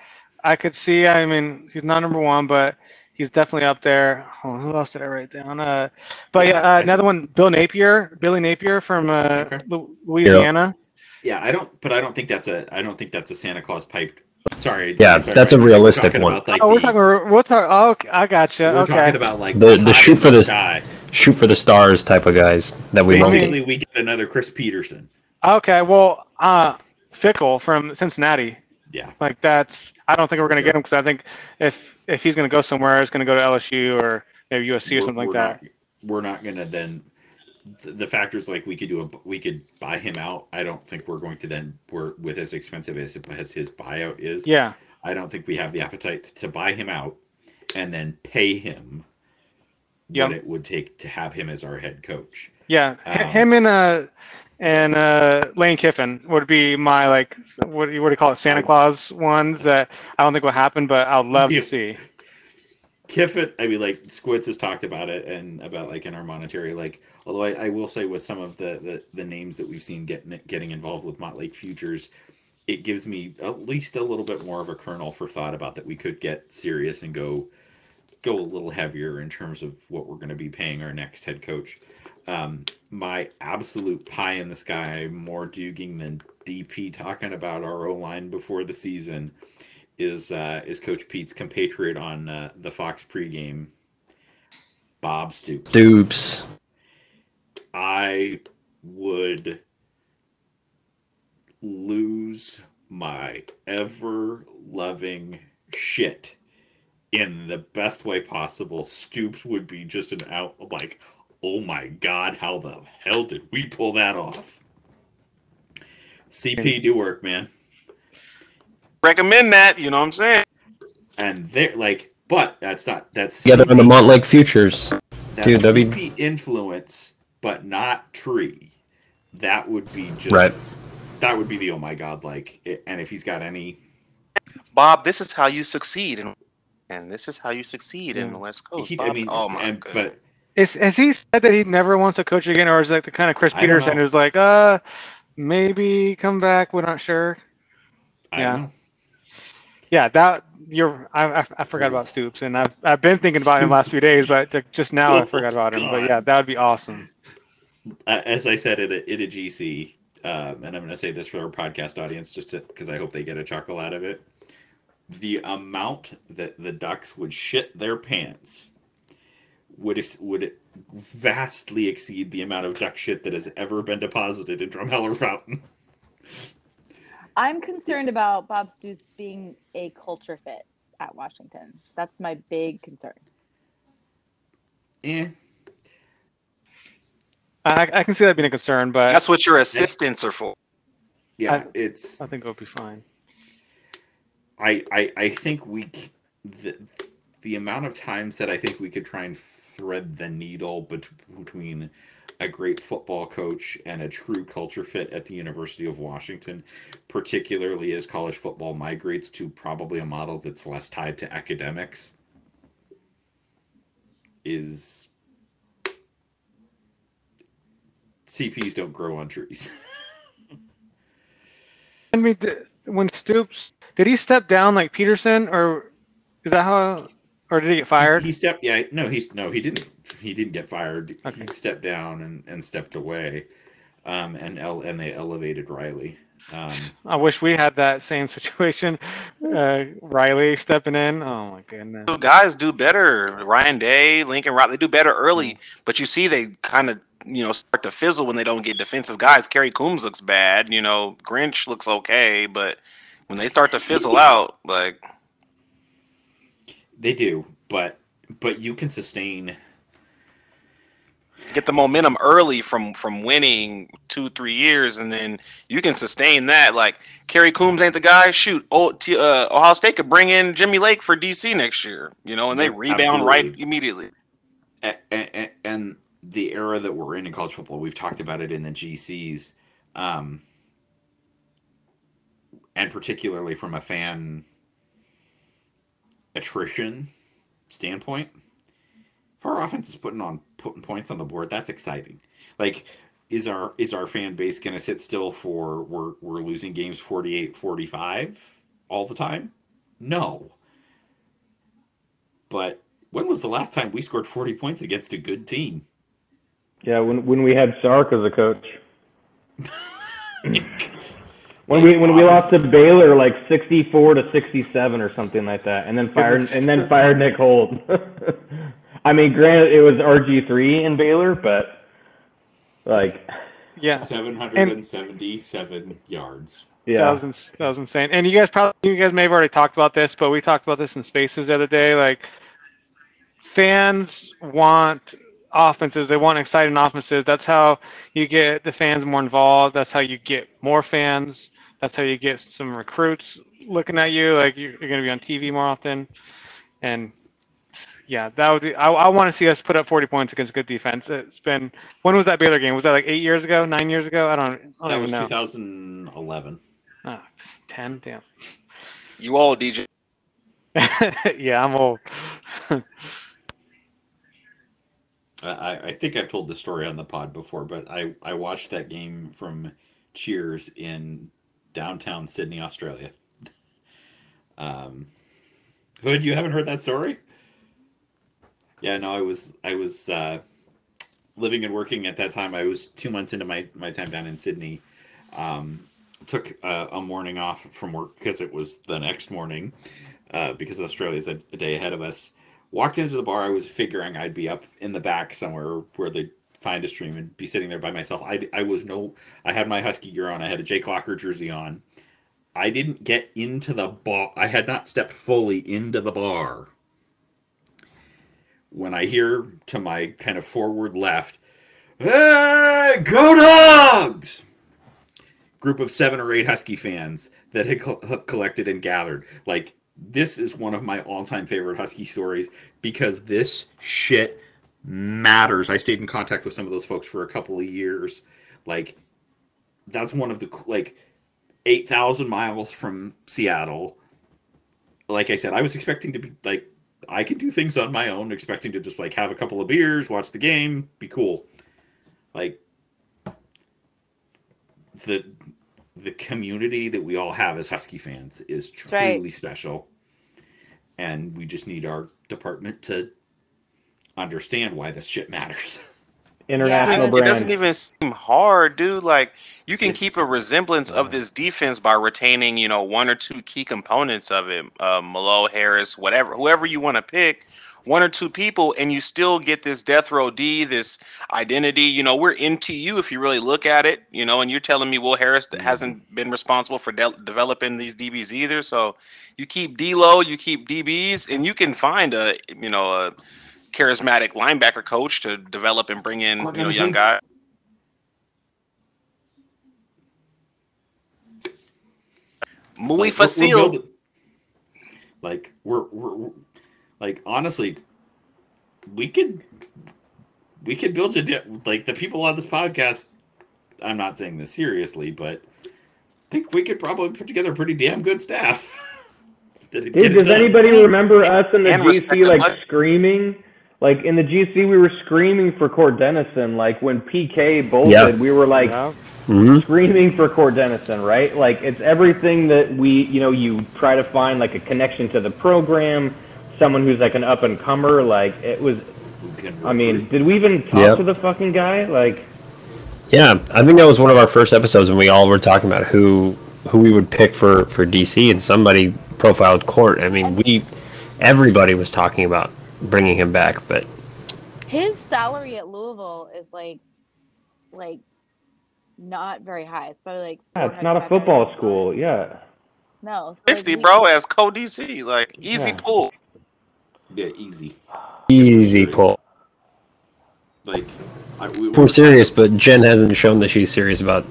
I could see. I mean, he's not number one, but he's definitely up there. Hold on, who else did I write down? Another one, Billy Napier from Louisiana. Yeah, I don't think that's a Santa Claus pipe. Sorry. Yeah, that's a realistic one. Like, I gotcha. We're talking about like the shoot for the stars type of guys that we basically we get another Chris Peterson. Okay, well, Fickle from Cincinnati. Yeah, like I don't think we're going to get him, because I think if he's going to go somewhere, it's going to go to LSU or maybe USC or something like that. We're not going to then. The factors like we could buy him out. I don't think we're going to then. We're with as expensive as his buyout is. Yeah, I don't think we have the appetite to buy him out and then pay him what it would take to have him as our head coach. Yeah, him and Lane Kiffin would be my, like, what do you call it, Santa Claus ones that I don't think will happen, but I'd love to see. Kiffin, I mean, like, Squitz has talked about it and about, like, in our monetary, like, although I will say with some of the names that we've seen getting involved with Mott Lake Futures, it gives me at least a little bit more of a kernel for thought about that we could get serious and go a little heavier in terms of what we're going to be paying our next head coach. My absolute pie in the sky, more duging than DP talking about our O-line before the season, is Coach Pete's compatriot on the Fox pregame, Bob Stoops. I would lose my ever-loving shit in the best way possible. Stoops would be just an out, like, oh my God, how the hell did we pull that off? CP, do work, man. Recommend that, you know what I'm saying? And they're like, but that's not, that's together in the Mott Lake Futures. That's CP influence, but not tree. That would be just, right. That would be the oh my God, like, and if he's got any. Bob, this is how you succeed, and this is how you succeed in the West Coast. Bob, I mean, oh my God. But, has he said that he never wants to coach again, or is it like the kind of Chris Peterson who's like, maybe come back, we're not sure? I don't know. Yeah, that you're. I forgot about Stoops, and I've been thinking about him last few days, but just now I forgot about him. But yeah, that would be awesome. As I said at a GC, and I'm going to say this for our podcast audience, just because I hope they get a chuckle out of it. The amount that the Ducks would shit their pants would vastly exceed the amount of duck shit that has ever been deposited in Drumheller Fountain. I'm concerned about Bob Stoops being a culture fit at Washington. That's my big concern. Yeah. I can see that being a concern, but... That's what your assistants are for. Yeah, it's... I think it'll be fine. I think the amount of times that I think we could try and thread the needle between a great football coach and a true culture fit at the University of Washington, particularly as college football migrates to probably a model that's less tied to academics, is CPs don't grow on trees. I mean, when Stoops, did he step down like Peterson, or is that how, or did he get fired? He stepped. Yeah, he didn't. He didn't get fired. Okay. He stepped down and stepped away, and they elevated Riley. I wish we had that same situation. Riley stepping in. Oh my goodness. So guys do better. Ryan Day, Lincoln Rock, they do better early, but you see they kind of start to fizzle when they don't get defensive guys. Kerry Coombs looks bad. Grinch looks okay, but when they start to fizzle out, like they do, but you can sustain. Get the momentum early from winning 2-3 years, and then you can sustain that. Like Kerry Coombs ain't the guy. Shoot, Ohio State could bring in Jimmy Lake for DC next year, and they rebound absolutely. Right immediately. And the era that we're in college football, we've talked about it in the GCs, and particularly from a fan attrition standpoint. Our offense is putting points on the board. That's exciting. Like, is our fan base going to sit still for we're losing games 48-45 all the time? No. But when was the last time we scored 40 points against a good team? Yeah, when we had Sark as a coach. when we lost to Baylor like 64-67 or something like that, and then fired Nick Holt. I mean, granted, it was RG3 in Baylor, but, like... Yeah. 777 yards. Yeah. That was insane. And you guys may have already talked about this, but we talked about this in Spaces the other day. Like, fans want offenses. They want exciting offenses. That's how you get the fans more involved. That's how you get more fans. That's how you get some recruits looking at you. Like, you're going to be on TV more often. And... Yeah, that would be. I want to see us put up 40 points against good defense. It's been. When was that Baylor game? Was that like 8 years ago, 9 years ago? I don't even know. That was 2011. Oh, 10, damn. You old, DJ. Yeah, I'm old. I think I've told the story on the pod before, but I watched that game from Cheers in downtown Sydney, Australia. Hood, you haven't heard that story? Yeah, no, I was living and working at that time. I was 2 months into my time down in Sydney. Took a morning off from work because it was the next morning because Australia's a day ahead of us. Walked into the bar. I was figuring I'd be up in the back somewhere where they'd find a stream and be sitting there by myself. I had my Husky gear on. I had a Jake Locker jersey on. I didn't get into the bar. I had not stepped fully into the bar when I hear to my kind of forward left, "Hey, go Dogs!" Group of 7 or 8 Husky fans that had collected and gathered. Like, this is one of my all-time favorite Husky stories because this shit matters. I stayed in contact with some of those folks for a couple of years. Like, that's one of the, 8,000 miles from Seattle. Like I said, I was expecting to be, I could do things on my own, expecting to just have a couple of beers, watch the game, be cool. Like the the community that we all have as Husky fans is truly special. And we just need our department to understand why this shit matters. International brand. It doesn't even seem hard, dude. Like, you can keep a resemblance of this defense by retaining, you know, one or two key components of it. Malo, Harris, whatever, whoever you want to pick, one or two people, and you still get this death row D, this identity. You know, we're NTU if you really look at it, you know, and you're telling me, well, Harris hasn't been responsible for developing these DBs either. So you keep D-Lo, you keep DBs, and you can find a, you know, a charismatic linebacker coach to develop and bring in, you know, young guys. Muy fácil. Like, we're like, honestly, we could build a, like, the people on this podcast, I'm not saying this seriously, but I think we could probably put together a pretty damn good staff. Dude, does anybody remember us in the GC, like, screaming? Like, in the GC, we were screaming for Cord Dennison. Like, when PK bolted, we were, like, screaming for Cord Dennison, right? Like, it's everything that we, you know, you try to find, like, a connection to the program, someone who's like an up-and-comer. Like, it was, I mean, did we even talk to the fucking guy? Like, yeah, I think that was one of our first episodes when we all were talking about who we would pick for DC, and somebody profiled Court. I mean, everybody was talking about bringing him back, but his salary at Louisville is like not very high. It's probably like it's not a football school. Yeah. No, so 50, like, bro, as co-DC, like, easy pull. Yeah, easy pull. Like, we're serious, but Jen hasn't shown that she's serious about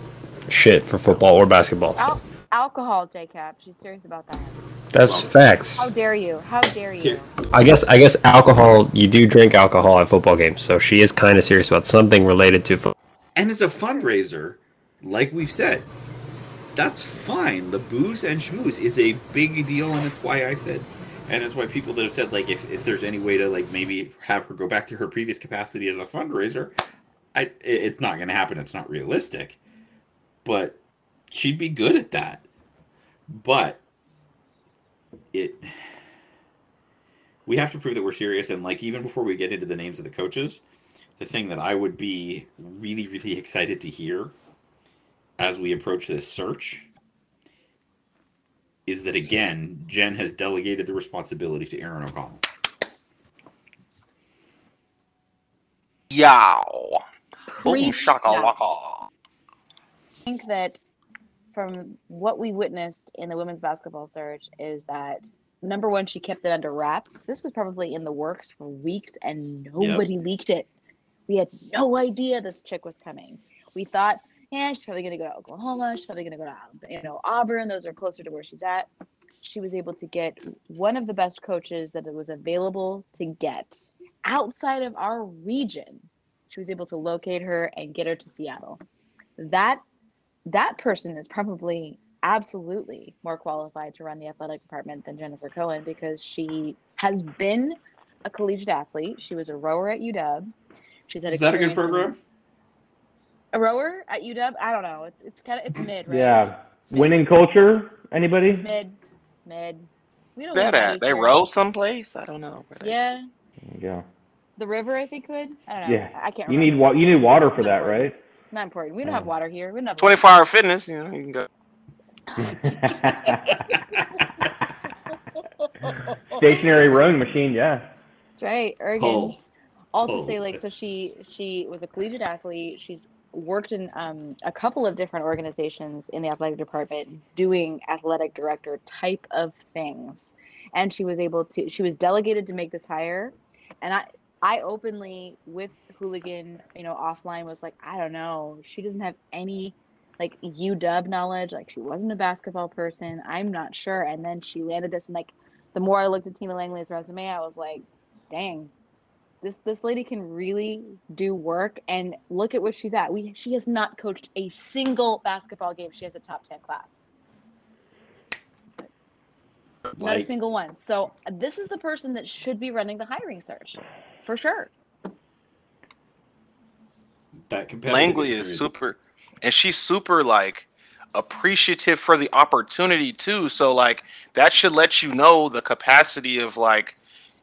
shit for football or basketball. So. Alcohol, J Cap. She's serious about that. That's facts. How dare you? How dare you? I guess alcohol. You do drink alcohol at football games, so she is kind of serious about something related to football. And it's a fundraiser, like we've said. That's fine. The booze and schmooze is a big deal, and it's why I said, and it's why people that have said, like, if there's any way to, like, maybe have her go back to her previous capacity as a fundraiser, it's not going to happen. It's not realistic. But she'd be good at that. But we have to prove that we're serious. And, like, even before we get into the names of the coaches, the thing that I would be really, really excited to hear as we approach this search is that, again, Jen has delegated the responsibility to Aaron O'Connell. Yow. Boom, shaka, waka. I think that from what we witnessed in the women's basketball search is that, number one, she kept it under wraps. This was probably in the works for weeks, and nobody leaked it. We had no idea this chick was coming. We thought, she's probably going to go to Oklahoma. She's probably going to go to, you know, Auburn. Those are closer to where she's at. She was able to get one of the best coaches that it was available to get outside of our region. She was able to locate her and get her to Seattle. That person is probably absolutely more qualified to run the athletic department than Jennifer Cohen, because she has been a collegiate athlete. She was a rower at UW. She's had experience. Is that a good program? A rower at UW? I don't know. It's mid, right? Yeah. Mid. Winning culture? Anybody? Mid. We don't know. They row someplace? I don't know. Yeah. Yeah. The river, I think, would? I don't know. Yeah. I can't remember. You need water for that, right? Not important. We don't have water here. We don't have 24-hour fitness. You know, you can go. Stationary rowing machine, yeah. That's right. Oregon. Oh. All to say, like, so she was a collegiate athlete. She's worked in a couple of different organizations in the athletic department doing athletic director type of things, and she was delegated to make this hire. And I openly with Hooligan, you know, offline, was like, I don't know, she doesn't have any, like, UW knowledge, like, she wasn't a basketball person, I'm not sure. And then she landed this, and, like, the more I looked at Tina Langley's resume, I was like, dang, This lady can really do work, and look at where she's at. She has not coached a single basketball game. She has a top 10 class. Not a single one. So this is the person that should be running the hiring search, for sure. Langley is super, and she's super, like, appreciative for the opportunity too. So like that should let you know the capacity of like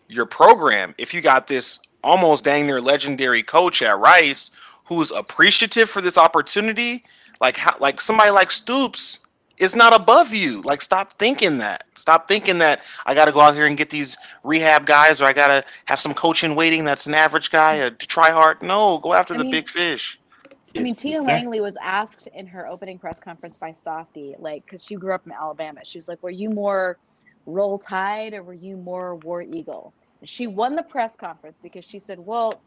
your program. If you got this almost dang near legendary coach at Rice who's appreciative for this opportunity, like how, like somebody like Stoops is not above you. Like stop thinking that. Stop thinking that I got to go out here and get these rehab guys, or I got to have some coach in waiting that's an average guy, a try hard. No, go after the big fish. I mean, Tia Langley was asked in her opening press conference by Softy, like, because she grew up in Alabama. She's like, were you more Roll Tide or were you more War Eagle? And she won the press conference because she said, well,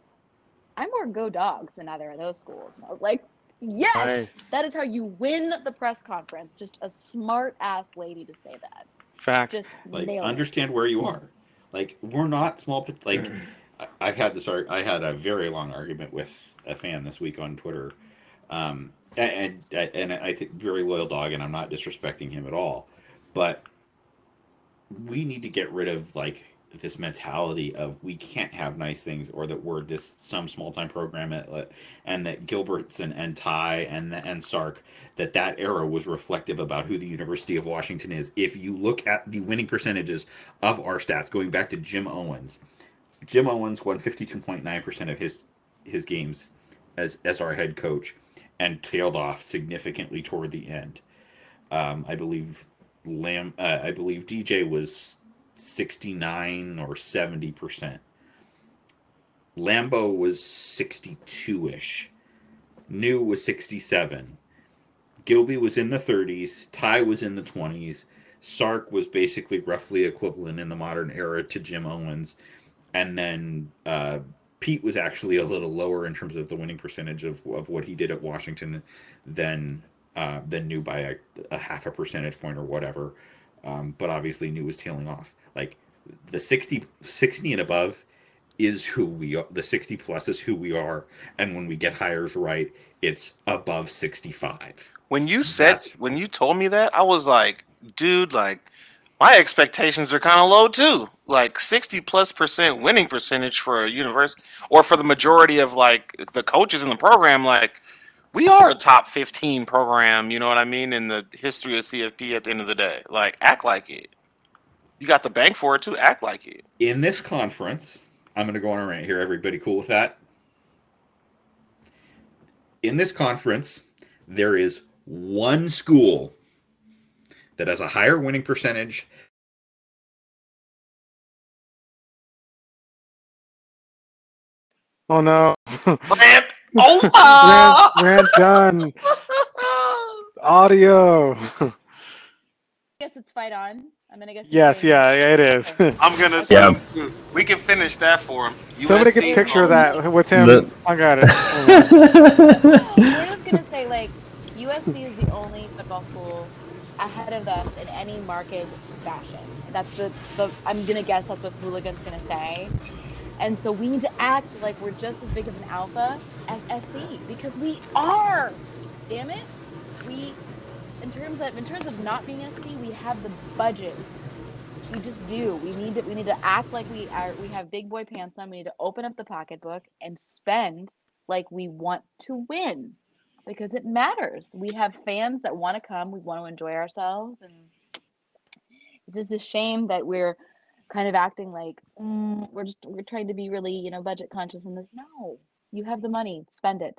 I'm more Go Dogs than either of those schools. And I was like, yes, nice. That is how you win the press conference. Just a smart ass lady to say that. Fact. Just like, understand where you are. Like, we're not small. Like, I've had this. I had a very long argument with a fan this week on Twitter, and I think very loyal dog, and I'm not disrespecting him at all, but we need to get rid of like this mentality of we can't have nice things, or that we're this some small time program at, and that Gilbertson and Ty and Sark, that era was reflective about who the University of Washington is. If you look at the winning percentages of our stats, going back to Jim Owens won 52.9% of his games as our head coach and tailed off significantly toward the end. I believe DJ was 69 or 70%. Lambeau was 62-ish. New was 67. Gilby was in the 30s. Ty was in the 20s. Sark was basically roughly equivalent in the modern era to Jim Owens. And then Pete was actually a little lower in terms of the winning percentage of what he did at Washington than New by a half a percentage point or whatever. But obviously New was tailing off. Like the 60 and above is who we are. The 60 plus is who we are. And when we get hires right, it's above 65. When you said, when you told me that, I was like, dude, like my expectations are kind of low too. Like 60+% winning percentage for a university, or for the majority of like the coaches in the program. Like we are a top 15 program, you know what I mean, in the history of CFP at the end of the day. Like act like it. You got the bank for it too, act like it. In this conference, I'm gonna go on a rant here, everybody cool with that? In this conference, there is one school that has a higher winning percentage. Oh no! Rant over. Rant done. Audio. I guess it's fight on. I'm gonna guess. Yes, yeah, it is. I'm gonna. Yeah. We can finish that for him. Somebody can picture that with him. I got it. I was gonna say, like, USC is the only football school ahead of us in any market fashion. That's the. I'm gonna guess that's what Hooligan's gonna say. And so we need to act like we're just as big of an alpha as SC, because we are. Damn it, we in terms of not being SC, we have the budget. We just do. We need to act like we are. We have big boy pants on. We need to open up the pocketbook and spend like we want to win, because it matters. We have fans that want to come. We want to enjoy ourselves, and it's just a shame that we're kind of acting like we're trying to be really, you know, budget conscious in this. No, you have the money, spend it.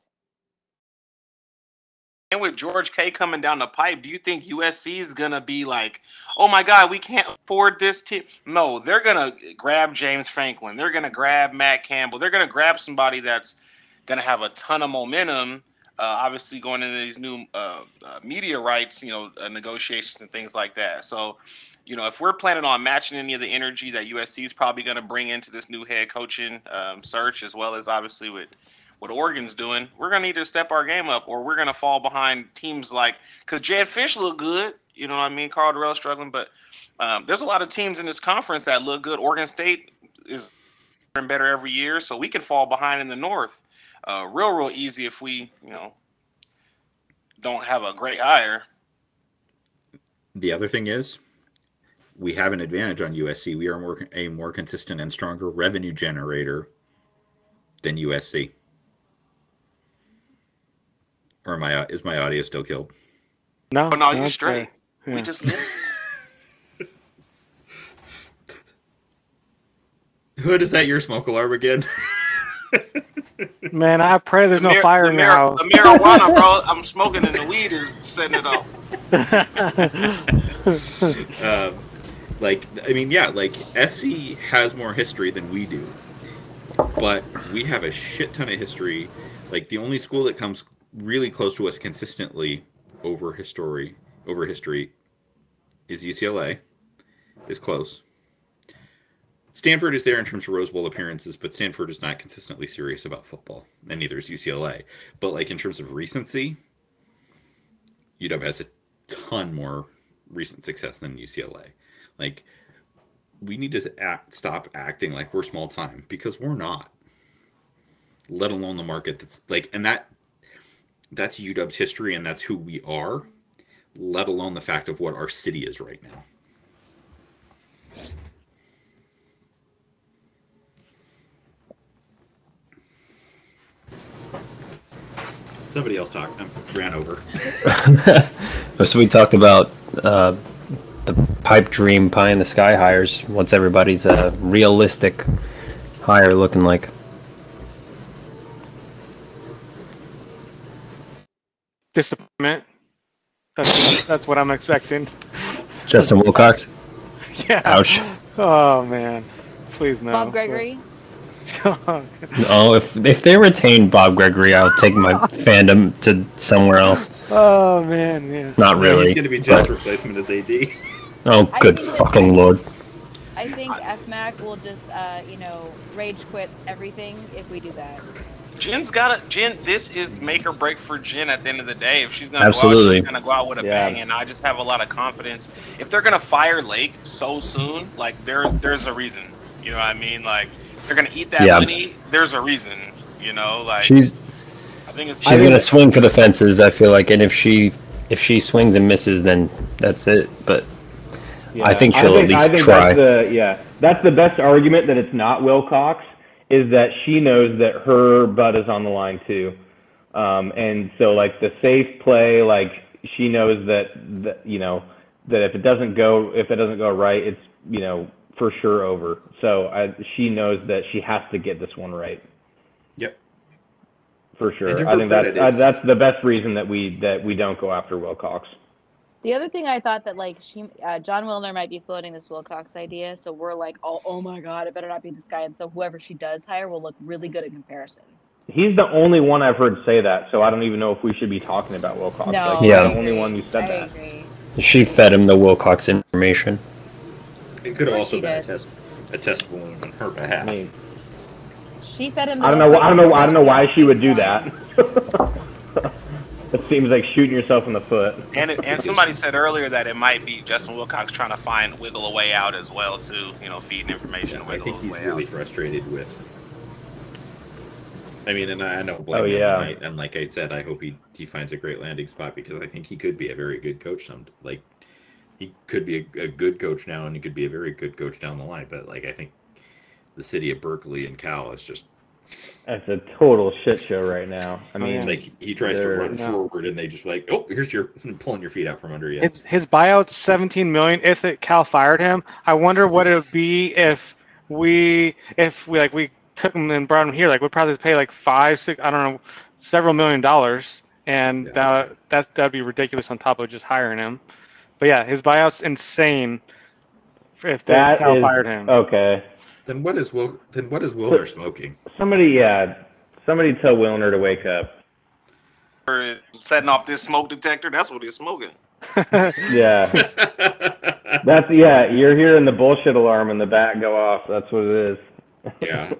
And with George K coming down the pipe, do you think USC is gonna be like, oh my God, we can't afford this team? No, they're gonna grab James Franklin. They're gonna grab Matt Campbell. They're gonna grab somebody that's gonna have a ton of momentum. Obviously, going into these new media rights, you know, negotiations and things like that. So, you know, if we're planning on matching any of the energy that USC is probably going to bring into this new head coaching search, as well as obviously with what Oregon's doing, we're going to need to step our game up, or we're going to fall behind teams like, because Jed Fish looked good, you know what I mean? Carl Durrell's struggling, but there's a lot of teams in this conference that look good. Oregon State is better every year, so we can fall behind in the North real easy if we, you know, don't have a great hire. The other thing is, we have an advantage on USC. We are a more consistent and stronger revenue generator than USC. Or is my audio still killed? No. Oh, no, you're straight. Yeah. We just listen. Hood, is that your smoke alarm again? Man, I pray there's no fire in the house. The marijuana, bro, I'm smoking and the weed is setting it off. SC has more history than we do. But we have a shit ton of history. Like, the only school that comes really close to us consistently over history is UCLA. Is close. Stanford is there in terms of Rose Bowl appearances, but Stanford is not consistently serious about football, and neither is UCLA. But, like, in terms of recency, UW has a ton more recent success than UCLA. Like, we need to stop acting like we're small time, because we're not, let alone the market that's like, and that's UW's history, and that's who we are, let alone the fact of what our city is right now. Somebody else talked. I ran over. So we talked about the pipe dream pie in the sky hires. What's everybody's realistic hire looking like? Disappointment. That's what I'm expecting. Justin Wilcox? Yeah. Ouch. Oh, man. Please no. Bob Gregory? Oh, if they retain Bob Gregory, I'll take my fandom to somewhere else. Oh man, yeah. Not really. Yeah, he's going to be Jeff's replacement as AD. Oh, good fucking lord! I think F Mac will just, rage quit everything if we do that. Jen. This is make or break for Jen at the end of the day. If she's going to go out, she's going to go out with a bang. And I just have a lot of confidence. If they're going to fire Lake so soon, like there's a reason. You know what I mean? Like. They're gonna eat that money. There's a reason, She's gonna swing for the fences. I feel like, and if she swings and misses, then that's it. But I think she'll at least try. That's the best argument that it's not Wilcox, is that she knows that her butt is on the line too, and so like the safe play, like she knows that if it doesn't go right, it's for sure over. So she knows that she has to get this one right. Yep. For sure. I think that's the best reason that we don't go after Wilcox. The other thing I thought that John Wilner might be floating this Wilcox idea. So we're like, oh my God, it better not be this guy. And so whoever she does hire will look really good in comparison. He's the only one I've heard say that. So I don't even know if we should be talking about Wilcox. No, the only one who said that. Agree. She fed him the Wilcox information. It could have also been a test balloon on her behalf. She fed him. I don't know why she would do that. It seems like shooting yourself in the foot. And somebody said earlier that it might be Justin Wilcox trying to wiggle a way out as well too. Feeding information. Yeah, I think he's really frustrated with. I don't blame him. Yeah. And like I said, I hope he finds a great landing spot, because I think he could be a very good coach. He could be a good coach now, and he could be a very good coach down the line. But I think the city of Berkeley and Cal is just—that's a total shit show right now. He tries to run forward, and they just here's your pulling your feet out from under you. His buyout's $17 million. If Cal fired him, I wonder what it would be if we took him and brought him here. We'd probably pay five, six, I don't know, several million dollars, and that'd be ridiculous on top of just hiring him. But yeah, his buyout's insane. If that Cal fired him, okay. Then what is Wilner smoking? Somebody tell Wilner to wake up. Or setting off this smoke detector. That's what he's smoking. Yeah. You're hearing the bullshit alarm in the back go off. That's what it is. Yeah.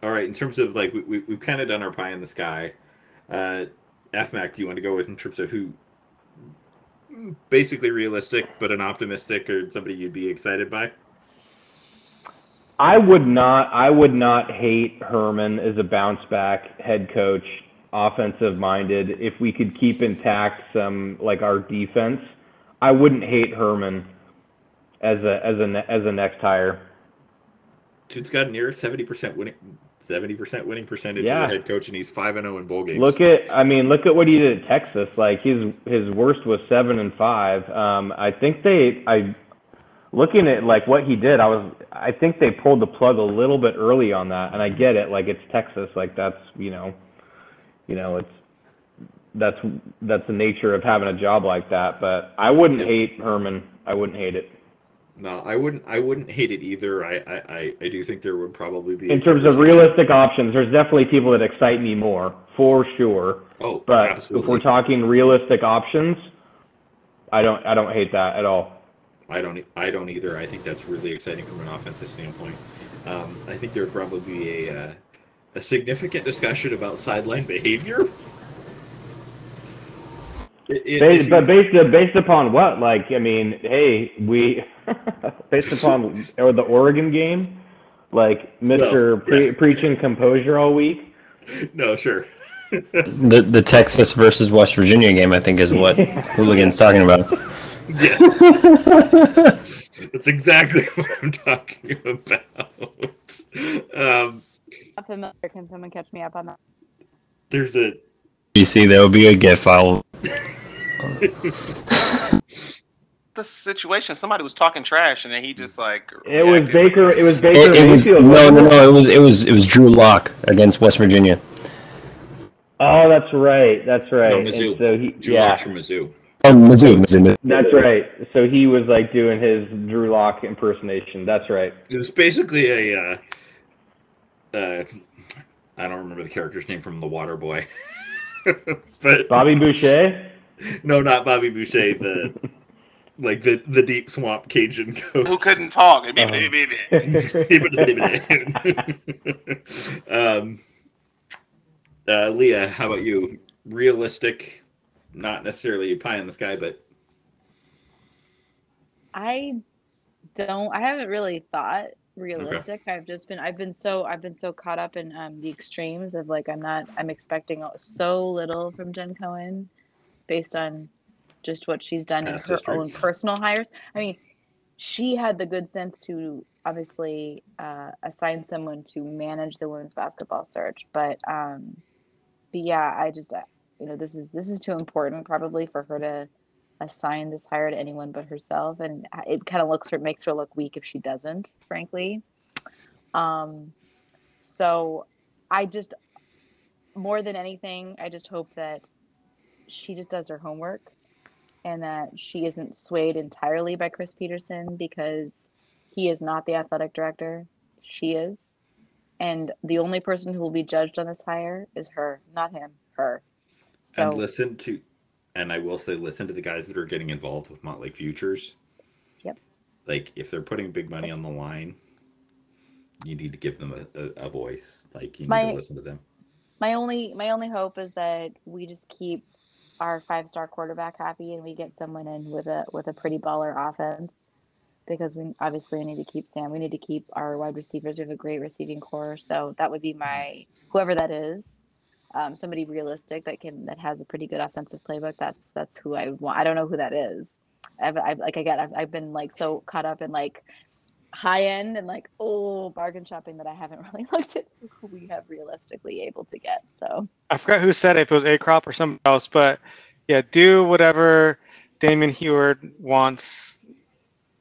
All right. In terms of we've kind of done our pie in the sky. FMAC, do you want to go with in terms of who? Basically realistic, but an optimistic or somebody you'd be excited by? I would not hate Herman as a bounce back head coach, offensive minded. If we could keep intact some our defense, I wouldn't hate Herman as a next hire. Dude's got near 70% winning 70% winning percentage as a head coach, and he's 5-0 in bowl games. Look at what he did at Texas. Like his worst was 7-5. Looking at like what he did, I think they pulled the plug a little bit early on that, and I get it. Like it's Texas, like that's that's the nature of having a job like that. But I wouldn't hate Herman. I wouldn't hate it. No, I wouldn't hate it either. I do think there would probably be in terms of realistic options. There's definitely people that excite me more for sure. Oh, but absolutely. If we're talking realistic options, I don't hate that at all. I don't either. I think that's really exciting from an offensive standpoint. I think there would probably be a significant discussion about sideline behavior. Based upon what? Like, I mean, hey, based upon or the Oregon game, like Mr. Preaching composure all week. No, sure. the Texas versus West Virginia game, I think, is what Hooligan's talking about. Yes, that's exactly what I'm talking about. I'm familiar. Can someone catch me up on that? There's a BC. That would be a get foul. The situation. Somebody was talking trash, and then he just like was Baker. It was Baker. No. It was Drew Locke against West Virginia. Oh, that's right. No, Mizzou. So Drew Locke from Mizzou. Oh, Mizzou. That's right. So he was like doing his Drew Locke impersonation. That's right. It was basically a I don't remember the character's name from The Water Boy, but Bobby Boucher. No, not Bobby Boucher. The deep swamp Cajun coach who couldn't talk. Leah, how about you? Realistic. Not necessarily pie in the sky, but I haven't really thought realistic. Okay. I've been so caught up in the extremes of like, I'm expecting so little from Jen Cohen based on just what she's done in her own personal hires. I mean, she had the good sense to obviously assign someone to manage the women's basketball search, this is too important probably for her to assign this hire to anyone but herself, and it kind of makes her look weak if she doesn't, frankly. So I just, more than anything, I just hope that she just does her homework and that she isn't swayed entirely by Chris Peterson, because he is not the athletic director. She is. And the only person who will be judged on this hire is her, not him, her. So, listen to the guys that are getting involved with Mott Lake Futures. Yep. Like, if they're putting big money on the line, you need to give them a voice. Like, you need to listen to them. My only hope is that we just keep our 5-star quarterback happy and we get someone in with a pretty baller offense, because we obviously need to keep Sam. We need to keep our wide receivers. We have a great receiving core, so that would be whoever that is. Somebody realistic that has a pretty good offensive playbook. That's who I would want. I don't know who that is. I've been like so caught up in like high end and like bargain shopping that I haven't really looked at who we have realistically able to get. So I forgot who said it, if it was Acrop or somebody else, but yeah, do whatever Damon Heward wants.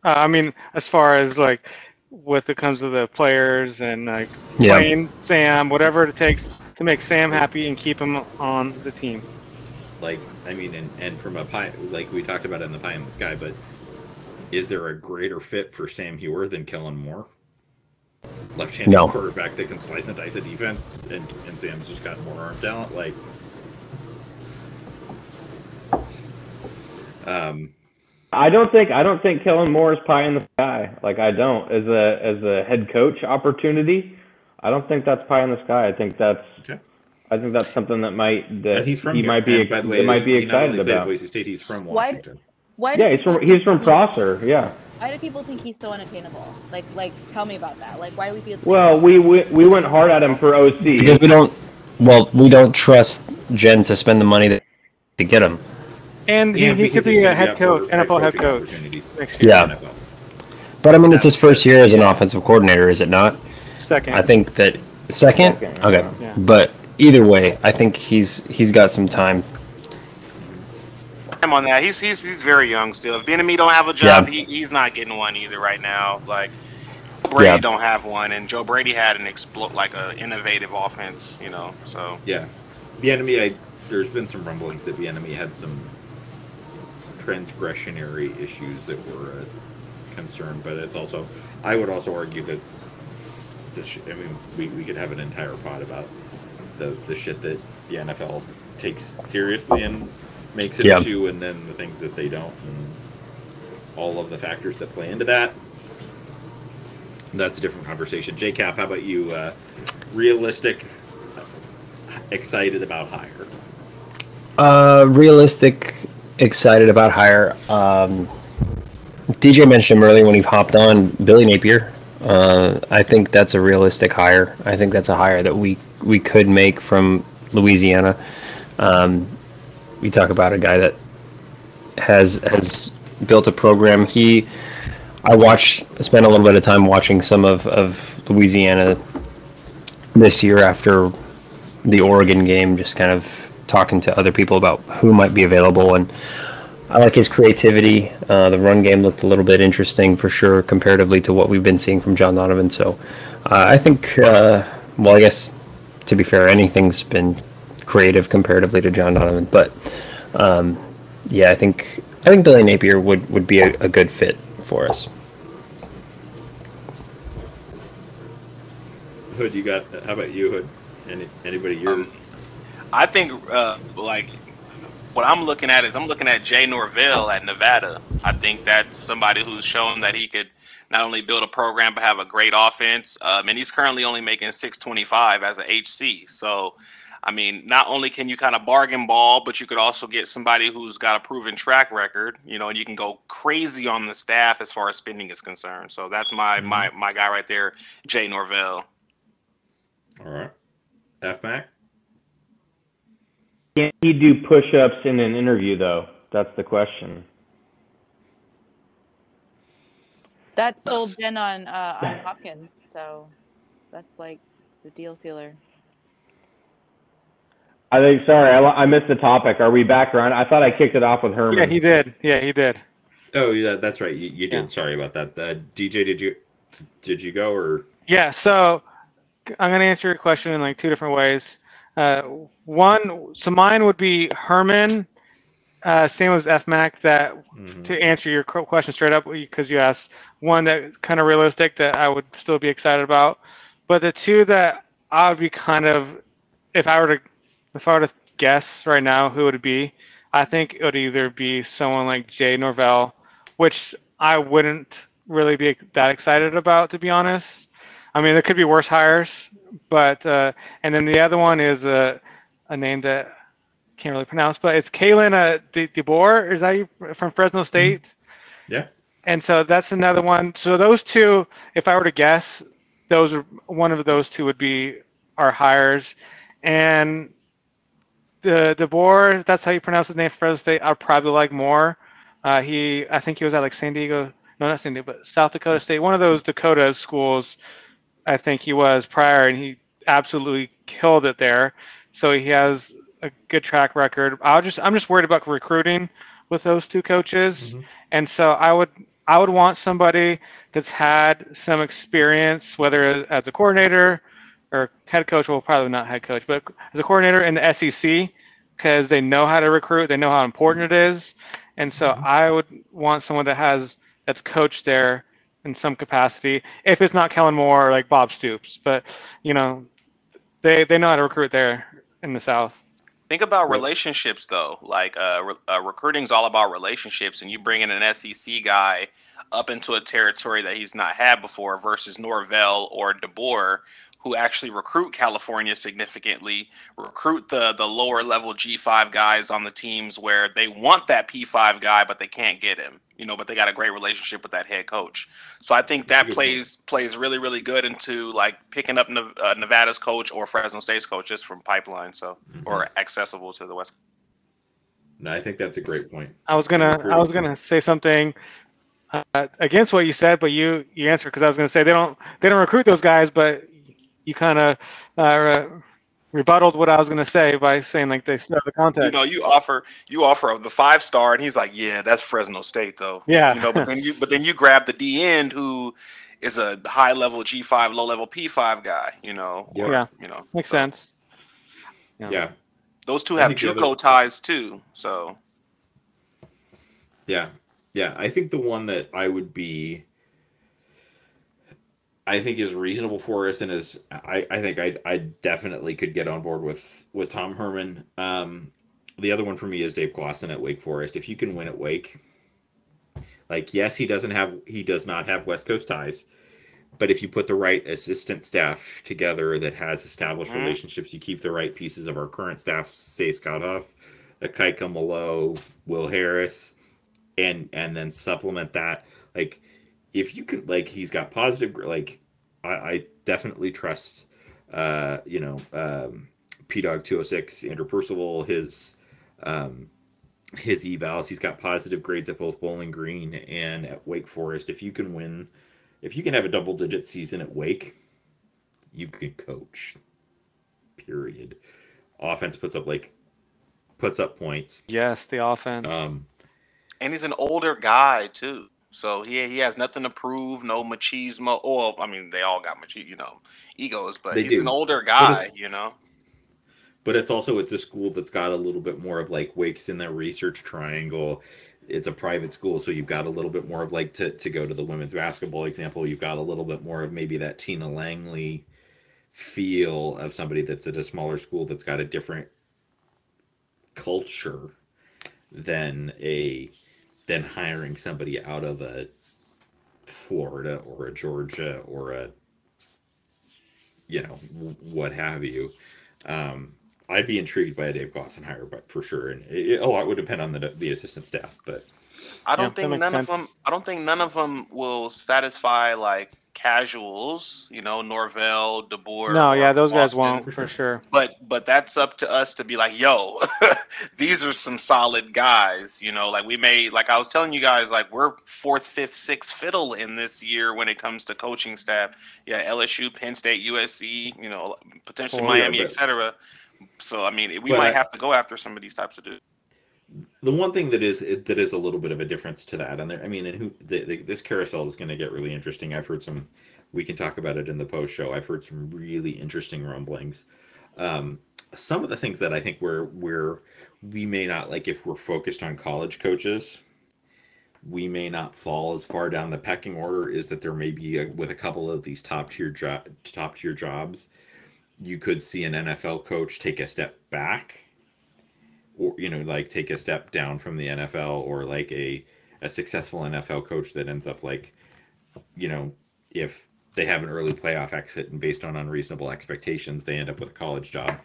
As far as like what it comes to the players and like playing Sam, whatever it takes to make Sam happy and keep him on the team. Like, I mean, and from a pie, like we talked about in the pie in the sky, but is there a greater fit for Sam Heward than Kellen Moore? Left-handed quarterback that can slice and dice a defense, and Sam's just got more arm talent. Like, I don't think Kellen Moore is pie in the sky. Like, I don't as a head coach opportunity. I don't think that's pie in the sky. I think that's something that he might be excited about. Boise State, he's from Washington. He's from Prosser. Yeah. Why do people think he's so unattainable? Like, tell me about that. Like, why do we feel? Well, we went hard at him for OC because we don't trust Jen to spend the money to get him. And he could be a head coach, NFL head coach next year. Yeah. But I mean, it's his first year as an offensive coordinator, is it not? Second. I think that Second? Okay. Yeah. But either way, I think he's got some time. On that, he's very young still. If Bieniemy don't have a job, yeah. he's not getting one either right now. Like Brady yeah. don't have one, and Joe Brady had an innovative offense, you know. So yeah, Bieniemy, there's been some rumblings that Bieniemy had some transgressionary issues that were a concern, but it's also I would also argue that this. I mean, we could have an entire pod about the shit that the NFL takes seriously and makes it yep. to, and then the things that they don't, and all of the factors that play into that. That's a different conversation. J Cap, how about you? Realistic, excited about hire. Realistic, excited about hire. DJ mentioned him earlier when he hopped on, Billy Napier. I think that's a realistic hire. I think that's a hire that we could make from Louisiana. We talk about a guy that has built a program. I spent a little bit of time watching some of Louisiana this year after the Oregon game, just kind of talking to other people about who might be available. And I like his creativity. The run game looked a little bit interesting for sure, comparatively to what we've been seeing from John Donovan. So I think, well, I guess to be fair, anything's been creative comparatively to John Donovan, but yeah, I think Billy Napier would be a good fit for us. Hood, you got? How about you, Hood? Anybody you? I think like what I'm looking at is I'm looking at Jay Norvell at Nevada. I think that's somebody who's shown that he could not only build a program but have a great offense. And he's currently only making $625 as a HC, so. I mean, not only can you kind of bargain ball, but you could also get somebody who's got a proven track record, you know, and you can go crazy on the staff as far as spending is concerned. So that's my guy right there, Jay Norvell. All right. F Mac? Can he do push-ups in an interview, though? That's the question. That sold in on Hopkins, so that's like the deal sealer. I think. Sorry, I missed the topic. Are we back, Ron? I thought I kicked it off with Herman. Yeah, he did. Oh, yeah, that's right. You did. Yeah. Sorry about that. DJ, did you go or? Yeah. So I'm gonna answer your question in like two different ways. One, so mine would be Herman. Same as F Mac. That to answer your question straight up, because you asked one that kind of realistic that I would still be excited about, but the two that I would be kind of if I were to guess right now who it would be, I think it would either be someone like Jay Norvell, which I wouldn't really be that excited about, to be honest. I mean, there could be worse hires, but and then the other one is a name that I can't really pronounce, but it's Kalen DeBoer. Is that you from Fresno State? Yeah. And so that's another one. So those two, if I were to guess, one of those two would be our hires. And DeBoer, that's how you pronounce his name, Fresno State, I'd probably like more. I think he was at like San Diego, no, not San Diego, but South Dakota State, one of those Dakota schools, I think he was prior, and he absolutely killed it there. So he has a good track record. I'm just worried about recruiting with those two coaches. Mm-hmm. And so I would want somebody that's had some experience, whether as a coordinator or head coach, well, probably not head coach, but as a coordinator in the SEC, because they know how to recruit, they know how important it is. And so I would want someone that's coached there in some capacity, if it's not Kellen Moore or like Bob Stoops, but you know, they know how to recruit there in the South. Think about relationships, though. Like recruiting's all about relationships, and you bring in an SEC guy up into a territory that he's not had before versus Norvell or DeBoer, who actually recruit California significantly, recruit the lower level G5 guys on the teams where they want that P5 guy, but they can't get him, you know, but they got a great relationship with that head coach. So I think that plays really, really good into like picking up Nevada's coach or Fresno State's coach just from pipeline. So, or accessible to the West. No, I think that's a great point. I was going to say something against what you said, but you answered. Cause I was going to say, they don't recruit those guys, but you kind of rebutted what I was going to say by saying like they still have the context. You know, you offer the five-star, and he's like, yeah, that's Fresno State though. Yeah. You know, but then you grab the D end who is a high level G5, low level P5 guy. You know. Or, yeah. You know. Makes sense. Yeah. Yeah. Those two have JUCO ties too, so. Yeah, yeah. I think the one that I think is reasonable for us and is I think I definitely could get on board with Tom Herman. The other one for me is Dave Clawson at Wake Forest. If you can win at Wake, like yes, he does not have West Coast ties, but if you put the right assistant staff together that has established relationships, you keep the right pieces of our current staff, say Scott Huff, Akaika Malo, Will Harris, and then supplement that. Like, if you could, like, he's got positive, like, I definitely trust, P-Dog 206, Andrew Percival, his evals. He's got positive grades at both Bowling Green and at Wake Forest. If you can win, if you can have a double-digit season at Wake, you could coach, period. Offense puts up points. Yes, the offense. And he's an older guy too, so he has nothing to prove, no machismo. Or I mean, they all got machismo, you know, egos. But he's an older guy, you know. But it's a school that's got a little bit more of like Wake's in the research triangle. It's a private school, so you've got a little bit more of like to go to the women's basketball example. You've got a little bit more of maybe that Tina Langley feel of somebody that's at a smaller school that's got a different culture than hiring somebody out of a Florida or a Georgia or a, you know, what have you. I'd be intrigued by a Dave Clawson hire, but for sure, and a lot would depend on the assistant staff. But I don't think none of them will satisfy like casuals, you know, Norvell, DeBoer. No, yeah, those Boston guys won't for sure. But that's up to us to be like, yo, these are some solid guys, you know. Like we may, like I was telling you guys, like we're fourth, fifth, sixth fiddle in this year when it comes to coaching staff. Yeah, LSU, Penn State, USC, you know, potentially Miami, etc. So I mean, we might have to go after some of these types of dudes. The one thing that is a little bit of a difference to that, and there, I mean, and who this carousel is going to get really interesting. I've heard some. We can talk about it in the post show. I've heard some really interesting rumblings. Some of the things that I think we may not like if we're focused on college coaches, we may not fall as far down the pecking order. Is that there may be with a couple of these top tier jobs, you could see an NFL coach take a step back. Or, you know, like take a step down from the NFL, or like a successful NFL coach that ends up like, you know, if they have an early playoff exit and based on unreasonable expectations, they end up with a college job.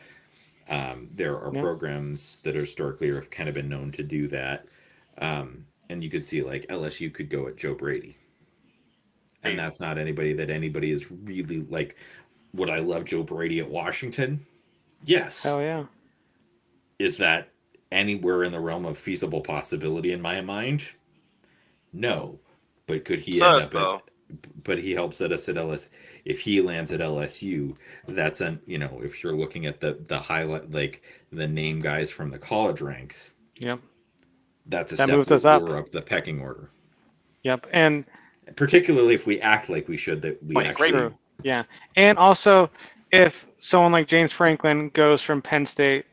There are programs that are historically have kind of been known to do that. And you could see like LSU could go at Joe Brady. And that's not anybody that anybody is really like, would I love Joe Brady at Washington? Yes. Oh, yeah. Is that anywhere in the realm of feasible possibility in my mind? No, but could he? But he helps at us at LSU. If he lands at LSU, that's an, you know, if you're looking at the highlight, like the name guys from the college ranks. Yep, that's that moves us up the pecking order. Yep, and particularly if we act like we should, that we actually. Great. Yeah, and also if someone like James Franklin goes from Penn State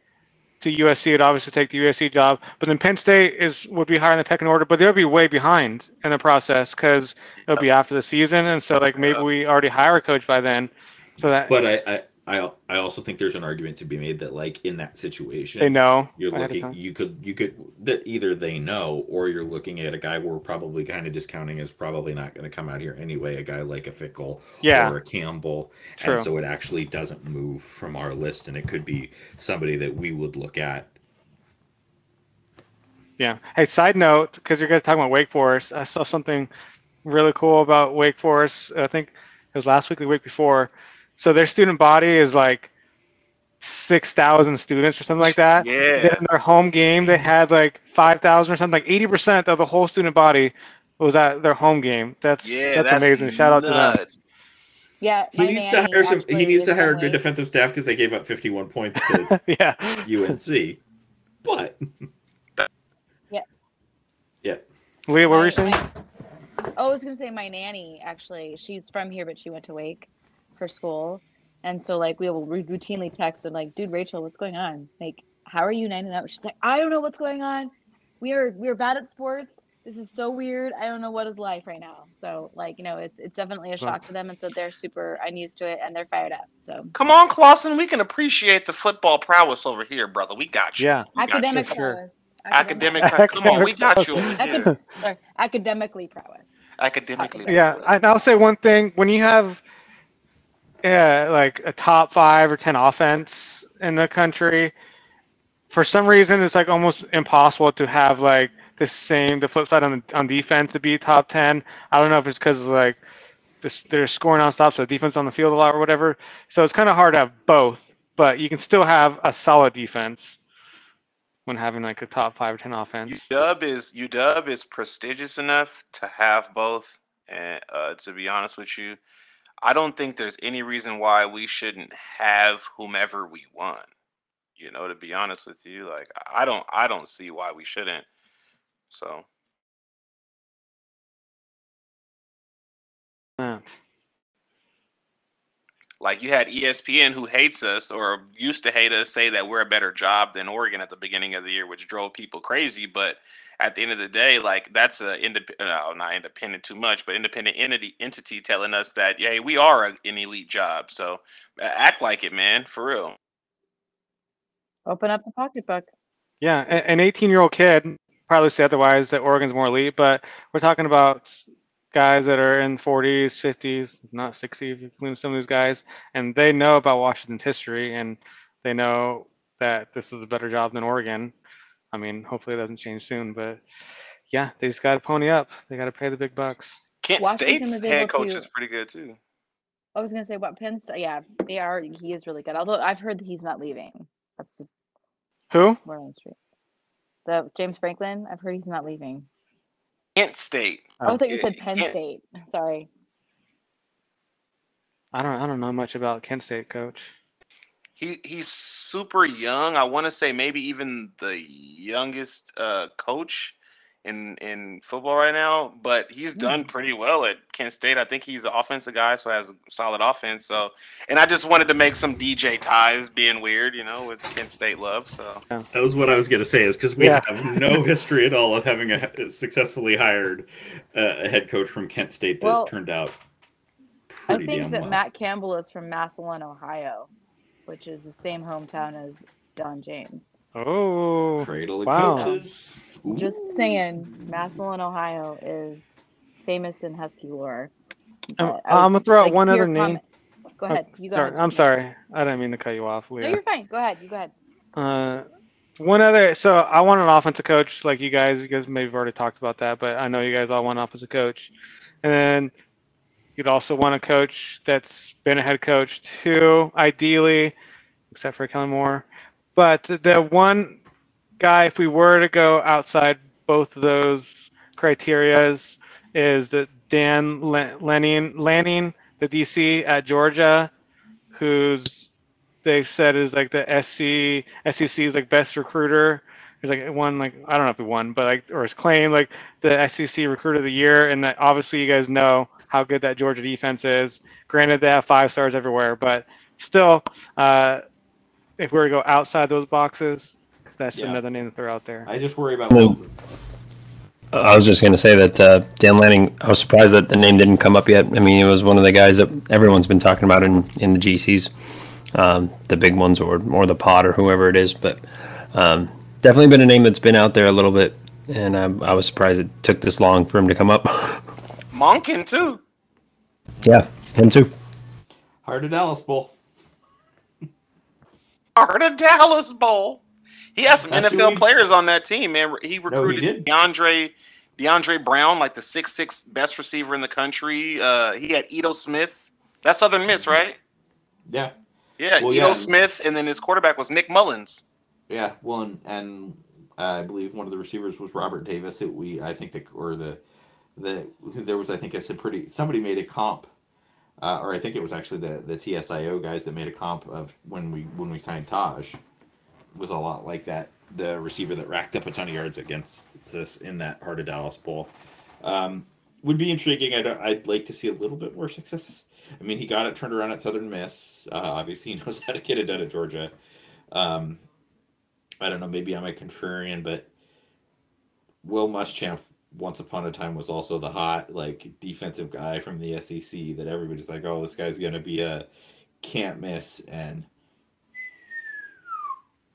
to USC, would obviously take the USC job, but then Penn State would be higher in the pecking order, but they'll be way behind in the process because it'll be after the season, and so like maybe we already hire a coach by then. So that, but I also think there's an argument to be made that like in that situation, they know you're looking, you could that either they know or you're looking at a guy we're probably kind of discounting is probably not going to come out here anyway, a guy like a Fickle or a Campbell. True. And so it actually doesn't move from our list, and it could be somebody that we would look at. Yeah. Hey, side note, because you guys talking about Wake Forest, I saw something really cool about Wake Forest. I think it was last week, the week before. So their student body is like 6,000 students or something like that. Yeah. Then in their home game, they had like 5,000 or something. Like 80% of the whole student body was at their home game. That's amazing. Shout out to them. Yeah, he needs to hire some. He needs to hire a good defensive staff because they gave up 51 points to UNC. But yeah. Leah, what were you saying? Oh, I was gonna say my nanny. Actually, she's from here, but she went to Wake for school, and so like we will routinely text and like, dude, Rachel, what's going on? Like, how are you 9-0? She's like, I don't know what's going on. We're bad at sports. This is so weird. I don't know what is life right now. So, like, you know, it's definitely a shock to them. And so they're super unused to it, and they're fired up. So come on, Clawson. We can appreciate the football prowess over here, brother. We got you. Yeah. Academic prowess. Academic prowess. Come on, we got you over here. Academically prowess. Academically. Yeah, and I'll say one thing. When you have, like, a top 5 or 10 offense in the country, for some reason it's, like, almost impossible to have, like, the flip side on defense to be top 10. I don't know if it's because like they're scoring nonstop, so defense on the field a lot or whatever. So it's kind of hard to have both, but you can still have a solid defense when having like a top 5 or 10 offense. UW is prestigious enough to have both, and to be honest with you, I don't think there's any reason why we shouldn't have whomever we want. You know, to be honest with you, like I don't see why we shouldn't. So, like you had ESPN, who hates us or used to hate us, say that we're a better job than Oregon at the beginning of the year, which drove people crazy. But at the end of the day, like that's independent entity telling us that, hey, we are an elite job. So act like it, man, for real. Open up the pocketbook. Yeah, an 18-year-old kid probably say otherwise that Oregon's more elite, but we're talking about guys that are in 40s, 50s, not 60s, if you include some of these guys, and they know about Washington's history, and they know that this is a better job than Oregon. I mean, hopefully it doesn't change soon, but yeah, they just got to pony up. They got to pay the big bucks. Kent State's head coach is pretty good too. I was going to say, what Penn State? Yeah, they are. He is really good, although I've heard that he's not leaving. That's just who? More on the street. The James Franklin, I've heard he's not leaving. Kent State. Oh, I thought you said Penn State. Sorry. I don't know much about Kent State, coach. He's super young. I want to say maybe even the youngest coach in football right now, but he's done pretty well at Kent State. I think he's an offensive guy, so has a solid offense. So, and I just wanted to make some DJ ties, being weird, you know, with Kent State love. So that was what I was gonna say, is because we have no history at all of having a successfully hired a head coach from Kent State that turned out pretty I think damn that well. Matt Campbell is from Massillon, Ohio, which is the same hometown as Don James. Oh, cradle of coaches. Wow. Just saying, Massillon, Ohio is famous in Husky lore. I'm going to throw out one other name. Go ahead. I'm sorry. I didn't mean to cut you off. No, you're fine. Go ahead. One other. So I want an offensive coach like you guys. You guys maybe have already talked about that, but I know you guys all want an offensive coach. And then you'd also want a coach that's been a head coach too, ideally, except for Kellen Moore. But the one guy, if we were to go outside both of those criterias, is that Dan Lanning, the DC at Georgia, who's they said is like the SEC's like best recruiter. He's like won, like I don't know if he won, but like, or is claimed like the SEC recruiter of the year. And that obviously you guys know how good that Georgia defense is. Granted, they have 5 stars everywhere, but still. If we were to go outside those boxes, that's another name that they're out there. I just worry about. Well, I was just going to say that Dan Lanning, I was surprised that the name didn't come up yet. I mean, it was one of the guys that everyone's been talking about in the GCs, the big ones or the pod or whoever it is. But definitely been a name that's been out there a little bit, and I was surprised it took this long for him to come up. Monken, too. Yeah, him too. Hard of Dallas Bowl. Part of Dallas Bowl. He had some NFL players on that team, man. He recruited DeAndre Brown, like the 6'6" best receiver in the country. He had Edo Smith. That's Southern Miss, right? Yeah. Yeah, well, Edo Smith, and then his quarterback was Nick Mullins. Yeah, well, and I believe one of the receivers was Robert Davis. I think there was I think I said somebody made a comp or I think it was actually the TSIO guys that made a comp of when we signed Taj, was a lot like that. The receiver that racked up a ton of yards against this in that Heart of Dallas Bowl. Would be intriguing. I'd like to see a little bit more success. I mean, he got it turned around at Southern Miss. Obviously, he knows how to get it done at Georgia. I don't know. Maybe I'm a contrarian, but Will Muschamp once upon a time was also the hot, like, defensive guy from the SEC that everybody's like, oh, this guy's going to be a can't miss. And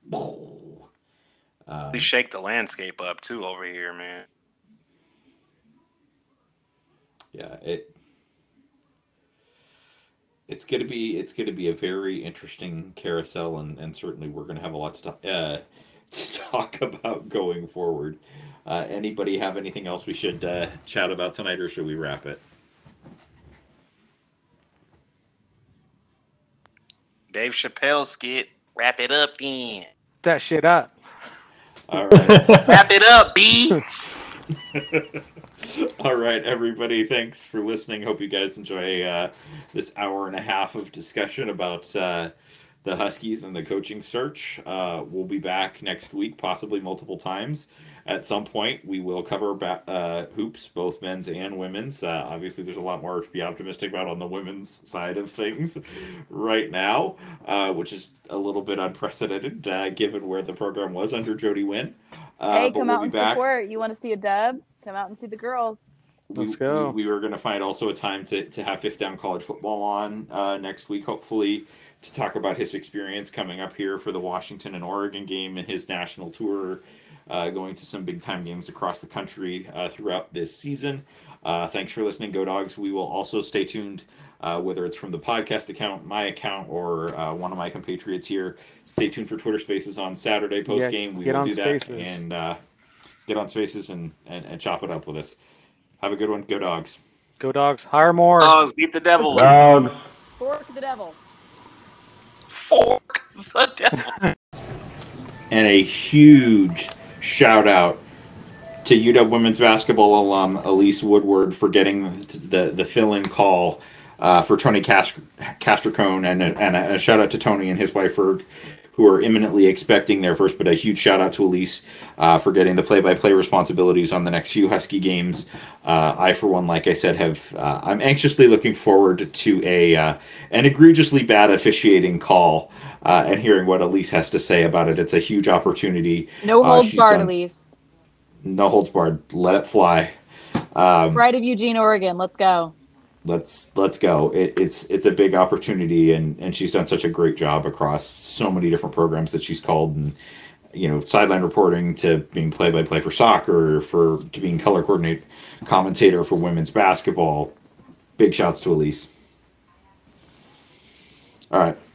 they shake the landscape up, too, over here, man. Yeah, it's gonna be a very interesting carousel, and certainly we're gonna have a lot to talk about going forward. Anybody have anything else we should chat about tonight, or should we wrap it? Dave Chappelle skit, wrap it up then. That shit up. All right. Wrap it up, B. All right, everybody, thanks for listening. Hope you guys enjoy this hour and a half of discussion about the Huskies and the coaching search. We'll be back next week, possibly multiple times. At some point, we will cover hoops, both men's and women's. Obviously, there's a lot more to be optimistic about on the women's side of things right now, which is a little bit unprecedented, given where the program was under Jody Wynn. Hey, come out and support. You want to see a dub? Come out and see the girls. Let's go. We were going to find also a time to have Fifth Down College Football on next week, hopefully, to talk about his experience coming up here for the Washington and Oregon game and his national tour, going to some big-time games across the country throughout this season. Thanks for listening, Go Dogs. We will also stay tuned, whether it's from the podcast account, my account, or one of my compatriots here. Stay tuned for Twitter Spaces on Saturday post-game. We will do that and get on Spaces and chop it up with us. Have a good one. Go Dogs. Go Dogs. Hire more. Dogs, beat the devil. Dog. Fork the devil. Fork the devil. And a huge shout out to UW women's basketball alum Elise Woodward for getting the fill-in call for Tony Castricone, and a shout out to Tony and his wife Ferg, who are imminently expecting their first, but a huge shout out to Elise for getting the play-by-play responsibilities on the next few Husky games. I, for one, like I said, I'm anxiously looking forward to an egregiously bad officiating call and hearing what Elise has to say about it. It's a huge opportunity. No holds barred, Elise. No holds barred. Let it fly. Pride of Eugene, Oregon. Let's go. Let's go. It's a big opportunity, and she's done such a great job across so many different programs that she's called, and sideline reporting to being play-by-play for soccer, to being color coordinate commentator for women's basketball. Big shouts to Elise. All right.